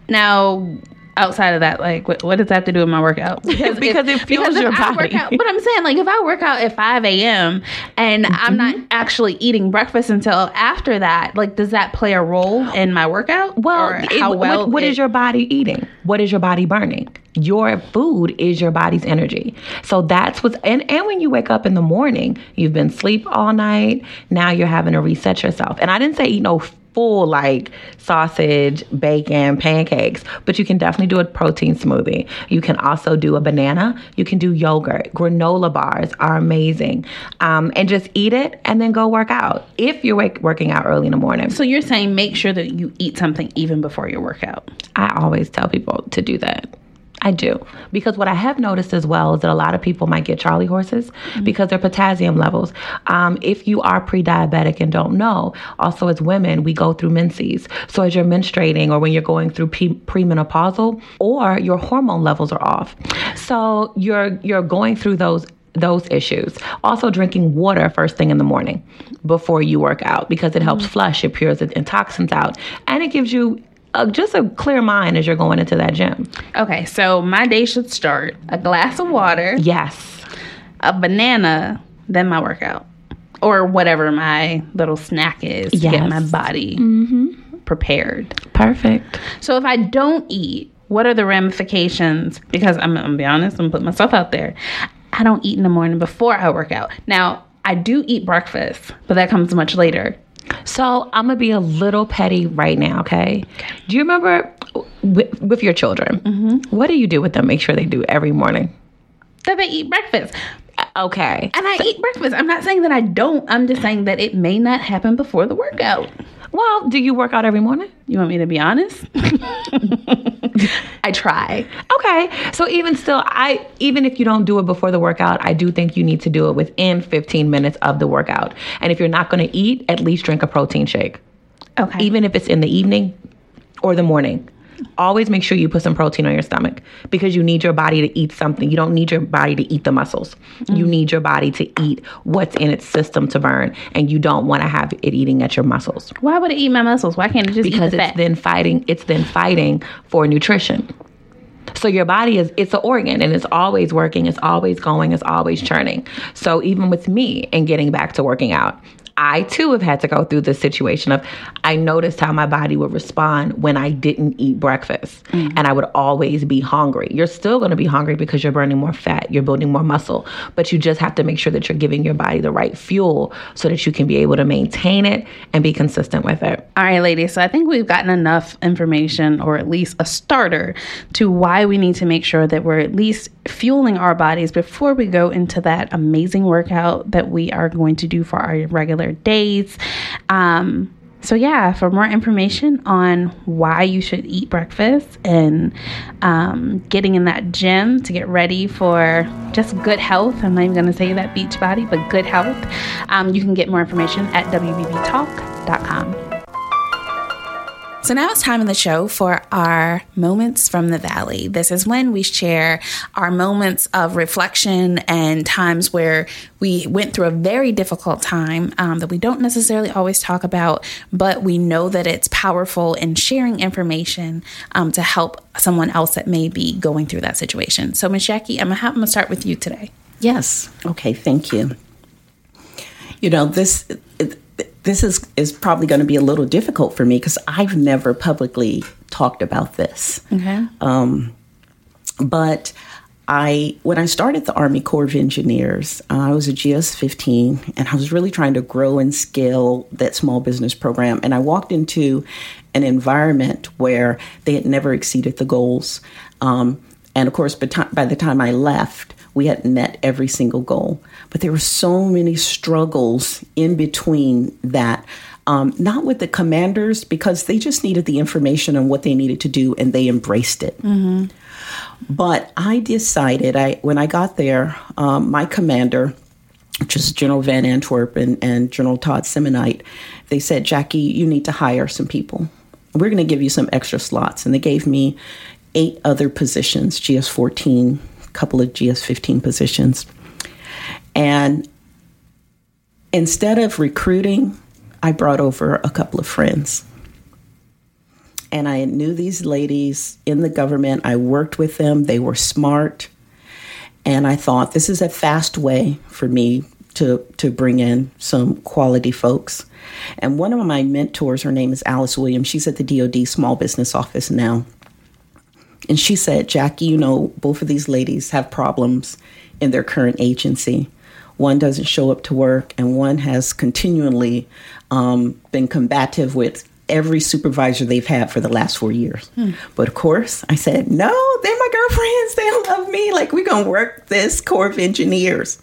Now... outside of that, like, what, what does that have to do with my workout? Because, because if, it fuels because your body. I work out, but I'm saying, like, if I work out at five a.m. and mm-hmm. I'm not actually eating breakfast until after that, like, does that play a role in my workout? Well, or how it, well what, what it, is your body eating? What is your body burning? Your food is your body's energy. So that's what's, and, and when you wake up in the morning, you've been asleep all night. Now you're having to reset yourself. And I didn't say eat no full like sausage, bacon, pancakes, but you can definitely do a protein smoothie. You can also do a banana. You can do yogurt. Granola bars are amazing. Um, and just eat it and then go work out if you're wake, working out early in the morning. So you're saying make sure that you eat something even before your workout. I always tell people to do that. I do. Because what I have noticed as well is that a lot of people might get Charley horses mm-hmm. because their potassium levels. Um, if you are pre-diabetic and don't know, also as women, we go through menses. So as you're menstruating or when you're going through pre- premenopausal or your hormone levels are off. So you're you're going through those those issues. Also drinking water first thing in the morning before you work out because it mm-hmm. helps flush, it pures it and toxins out, and it gives you Uh, just a clear mind as you're going into that gym. Okay, so my day should start a glass of water. Yes. A banana, then my workout. Or whatever my little snack is yes. to get my body mm-hmm. prepared. Perfect. So if I don't eat, what are the ramifications? Because I'm, I'm going to be honest, I'm going to put myself out there. I don't eat in the morning before I work out. Now, I do eat breakfast, but that comes much later. So I'm going to be a little petty right now, okay? okay. Do you remember with, with your children, mm-hmm. what do you do with them? Make sure they do every morning. That they eat breakfast. Okay. And I so, eat breakfast. I'm not saying that I don't. I'm just saying that it may not happen before the workout. Well, do you work out every morning? You want me to be honest? I try. Okay. So even still, I even if you don't do it before the workout, I do think you need to do it within fifteen minutes of the workout. And if you're not going to eat, at least drink a protein shake. Okay. Even if it's in the evening or the morning. Always make sure you put some protein on your stomach because you need your body to eat something. You don't need your body to eat the muscles. Mm-hmm. You need your body to eat what's in its system to burn, and you don't want to have it eating at your muscles. Why would it eat my muscles? Why can't it just because eat the fat? Because it's then fighting, it's then fighting for nutrition. So your body is, it's an organ and it's always working, it's always going, it's always churning. So even with me and getting back to working out, I too have had to go through this situation of I noticed how my body would respond when I didn't eat breakfast mm-hmm. and I would always be hungry. You're still going to be hungry because you're burning more fat, you're building more muscle, but you just have to make sure that you're giving your body the right fuel so that you can be able to maintain it and be consistent with it. All right, ladies. So I think we've gotten enough information or at least a starter to why we need to make sure that we're at least fueling our bodies before we go into that amazing workout that we are going to do for our regular days. Um, so yeah, for more information on why you should eat breakfast and um, getting in that gym to get ready for just good health, I'm not even going to say that beach body, but good health, um, you can get more information at w b b talk dot com. So now it's time in the show for our Moments from the Valley. This is when we share our moments of reflection and times where we went through a very difficult time um, that we don't necessarily always talk about, but we know that it's powerful in sharing information um, to help someone else that may be going through that situation. So Miz Jackie, I'm going to start with you today. Yes. Okay, thank you. You know, this... It, This is, is probably going to be a little difficult for me because I've never publicly talked about this. Okay. Um, but I, when I started the Army Corps of Engineers, uh, I was a G S fifteen, and I was really trying to grow and scale that small business program. And I walked into an environment where they had never exceeded the goals. Um, and of course, by, t- by the time I left, we had met every single goal, but there were so many struggles in between that, um, not with the commanders because they just needed the information on what they needed to do and they embraced it. Mm-hmm. But I decided I when I got there, um, my commander, which is General Van Antwerp and, and General Todd Semonite, they said, Jackie, you need to hire some people. We're going to give you some extra slots. And they gave me eight other positions, G S fourteen, couple of G S fifteen positions. And instead of recruiting, I brought over a couple of friends. And I knew these ladies in the government. I worked with them. They were smart. And I thought, this is a fast way for me to, to bring in some quality folks. And one of my mentors, her name is Alice Williams. She's at the D O D Small Business Office now. And she said, Jackie, you know, both of these ladies have problems in their current agency. One doesn't show up to work, and one has continually um, been combative with every supervisor they've had for the last four years. Hmm. But of course, I said, no, they're my girlfriends. They love me. Like, we're going to work this Corps of Engineers.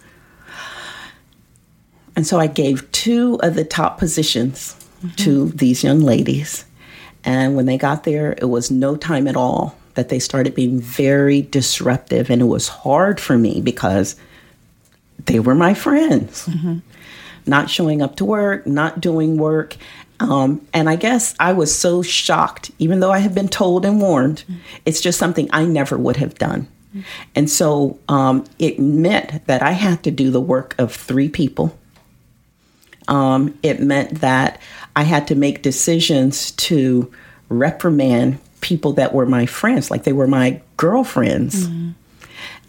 And so I gave two of the top positions mm-hmm. to these young ladies. And when they got there, it was no time at all that they started being very disruptive. And it was hard for me because they were my friends, mm-hmm. not showing up to work, not doing work. Um, and I guess I was so shocked, even though I had been told and warned, mm-hmm. it's just something I never would have done. Mm-hmm. And so um, it meant that I had to do the work of three people. Um, it meant that I had to make decisions to reprimand people that were my friends, like they were my girlfriends. Mm-hmm.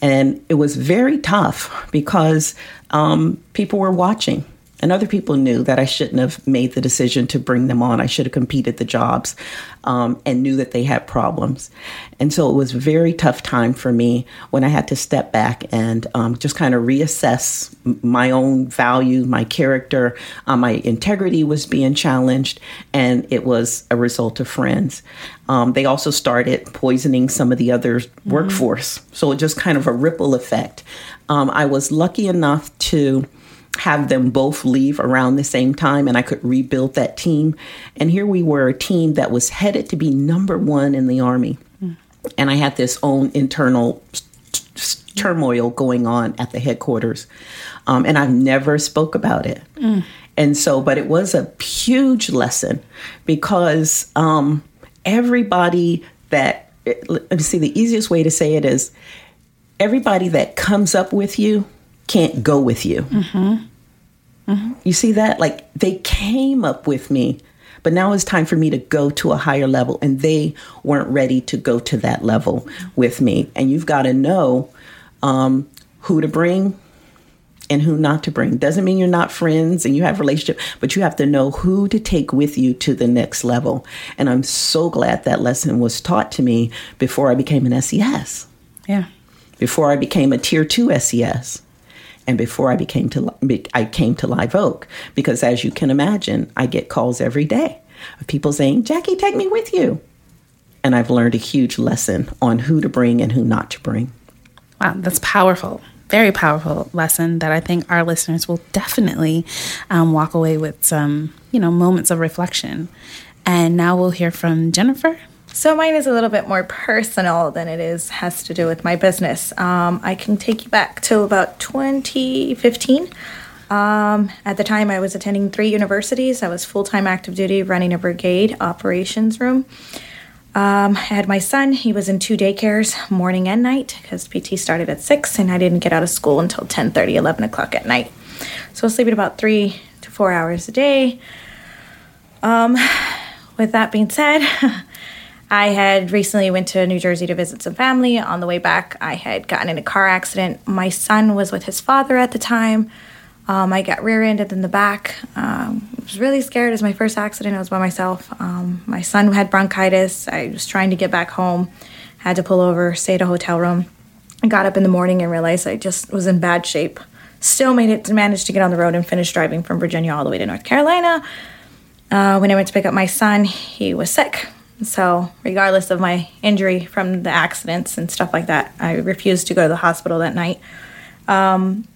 And it was very tough because um, people were watching. And other people knew that I shouldn't have made the decision to bring them on. I should have competed the jobs um, and knew that they had problems. And so it was a very tough time for me when I had to step back and um, just kind of reassess my own value, my character, uh, my integrity was being challenged, and it was a result of friends. Um, they also started poisoning some of the other mm-hmm. workforce. So it just kind of a ripple effect. Um, I was lucky enough to have them both leave around the same time, and I could rebuild that team. And here we were, a team that was headed to be number one in the Army. Mm. And I had this own internal mm. turmoil going on at the headquarters. Um, and I've never spoke about it. Mm. And so, but it was a huge lesson because um, everybody that, let me see, the easiest way to say it is everybody that comes up with you can't go with you. Mm-hmm. Mm-hmm. You see that? Like they came up with me, but now it's time for me to go to a higher level, and they weren't ready to go to that level with me. And you've got to know um, who to bring and who not to bring. Doesn't mean you're not friends and you have a relationship, but you have to know who to take with you to the next level. And I'm so glad that lesson was taught to me before I became an S E S. Yeah. Before I became a tier two S E S. And before I became to, I came to Live Oak, because as you can imagine, I get calls every day of people saying, Jackie, take me with you. And I've learned a huge lesson on who to bring and who not to bring. Wow, that's powerful. Very powerful lesson that I think our listeners will definitely um, walk away with some, you know, moments of reflection. And now we'll hear from Jennifer. So mine is a little bit more personal than it is has to do with my business. Um, I can take you back to about twenty fifteen. Um, at the time, I was attending three universities. I was full-time active duty running a brigade operations room. Um, I had my son. He was in two daycares, morning and night, because P T started at six, and I didn't get out of school until ten thirty, eleven o'clock at night. So I was sleeping about three to four hours a day. Um, with that being said... I had recently went to New Jersey to visit some family. On the way back, I had gotten in a car accident. My son was with his father at the time. Um, I got rear-ended in the back. Um, I was really scared. It was my first accident. I was by myself. Um, my son had bronchitis. I was trying to get back home. Had to pull over, stay at a hotel room. I got up in the morning and realized I just was in bad shape. Still made it, managed to get on the road and finish driving from Virginia all the way to North Carolina. Uh, when I went to pick up my son, he was sick. So regardless of my injury from the accidents and stuff like that, I refused to go to the hospital that night. Um,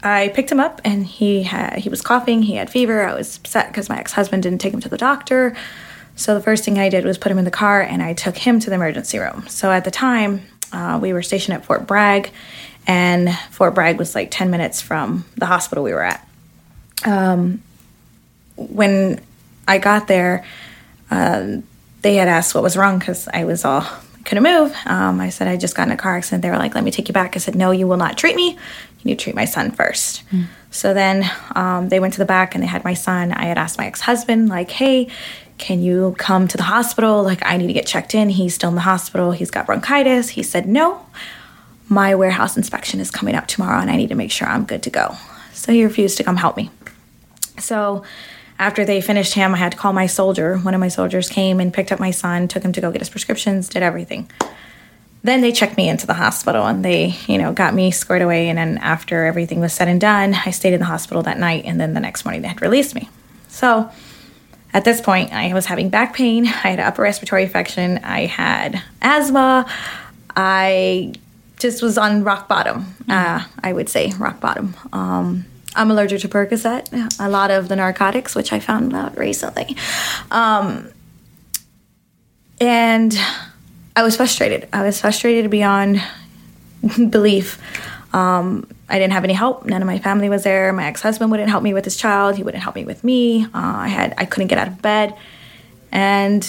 I picked him up, and he had, he was coughing. He had fever. I was upset because my ex-husband didn't take him to the doctor. So the first thing I did was put him in the car, and I took him to the emergency room. So at the time, uh, we were stationed at Fort Bragg, and Fort Bragg was like ten minutes from the hospital we were at. Um, when I got there... Uh, They had asked what was wrong because I was all, couldn't move. Um, I said, I just got in a car accident. They were like, let me take you back. I said, no, you will not treat me. You need to treat my son first. Mm. So then um, they went to the back and they had my son. I had asked my ex-husband, like, hey, can you come to the hospital? Like, I need to get checked in. He's still in the hospital. He's got bronchitis. He said, no, my warehouse inspection is coming up tomorrow and I need to make sure I'm good to go. So he refused to come help me. So... After they finished him, I had to call my soldier. One of my soldiers came and picked up my son, took him to go get his prescriptions, did everything. Then they checked me into the hospital, and they, you know, got me squared away. And then after everything was said and done, I stayed in the hospital that night, and then the next morning they had released me. So at this point, I was having back pain. I had an upper respiratory infection. I had asthma. I just was on rock bottom, mm-hmm. uh, I would say rock bottom. Um I'm allergic to Percocet, a lot of the narcotics, which I found out recently. Um, and I was frustrated. I was frustrated beyond belief. Um, I didn't have any help. None of my family was there. My ex-husband wouldn't help me with his child. He wouldn't help me with me. Uh, I had I couldn't get out of bed. And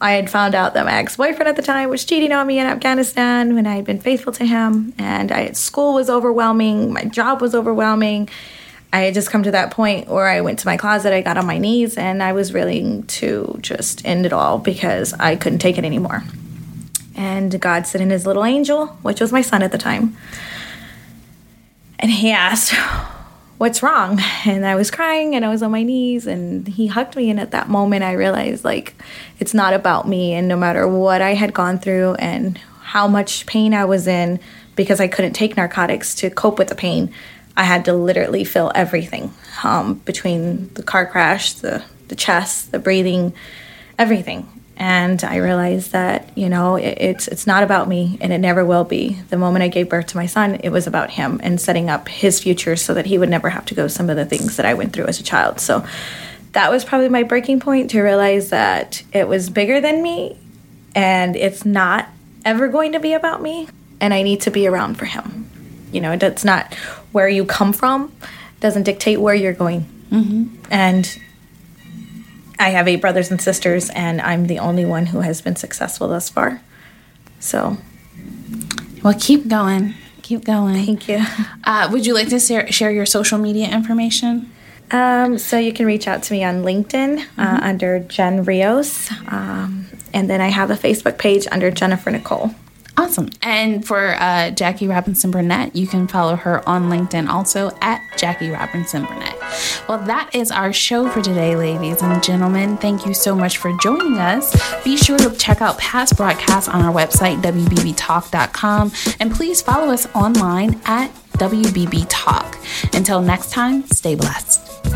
I had found out that my ex-boyfriend at the time was cheating on me in Afghanistan when I had been faithful to him. And I, school was overwhelming. My job was overwhelming. I had just come to that point where I went to my closet, I got on my knees, and I was willing to just end it all because I couldn't take it anymore. And God sent in his little angel, which was my son at the time. And he asked, what's wrong? And I was crying and I was on my knees and he hugged me. And at that moment, I realized, like, it's not about me. And no matter what I had gone through and how much pain I was in, because I couldn't take narcotics to cope with the pain, I had to literally feel everything, um, between the car crash, the, the chest, the breathing, everything. And I realized that, you know, it, it's it's not about me, and it never will be. The moment I gave birth to my son, it was about him and setting up his future so that he would never have to go some of the things that I went through as a child. So that was probably my breaking point, to realize that it was bigger than me and it's not ever going to be about me, and I need to be around for him. You know, it's not where you come from, doesn't dictate where you're going. Mm-hmm. And I have eight brothers and sisters, and I'm the only one who has been successful thus far. So, well, keep going. Keep going. Thank you. Uh, would you like to share, share your social media information? Um, so you can reach out to me on LinkedIn, mm-hmm. uh, under Jen Rios. Um, and then I have a Facebook page under Jennifer Nicole. Awesome. And for uh, Jackie Robinson Burnett, you can follow her on LinkedIn also at Jackie Robinson Burnett. Well, that is our show for today, ladies and gentlemen. Thank you so much for joining us. Be sure to check out past broadcasts on our website, W B B talk dot com. And please follow us online at W B B Talk. Until next time, stay blessed.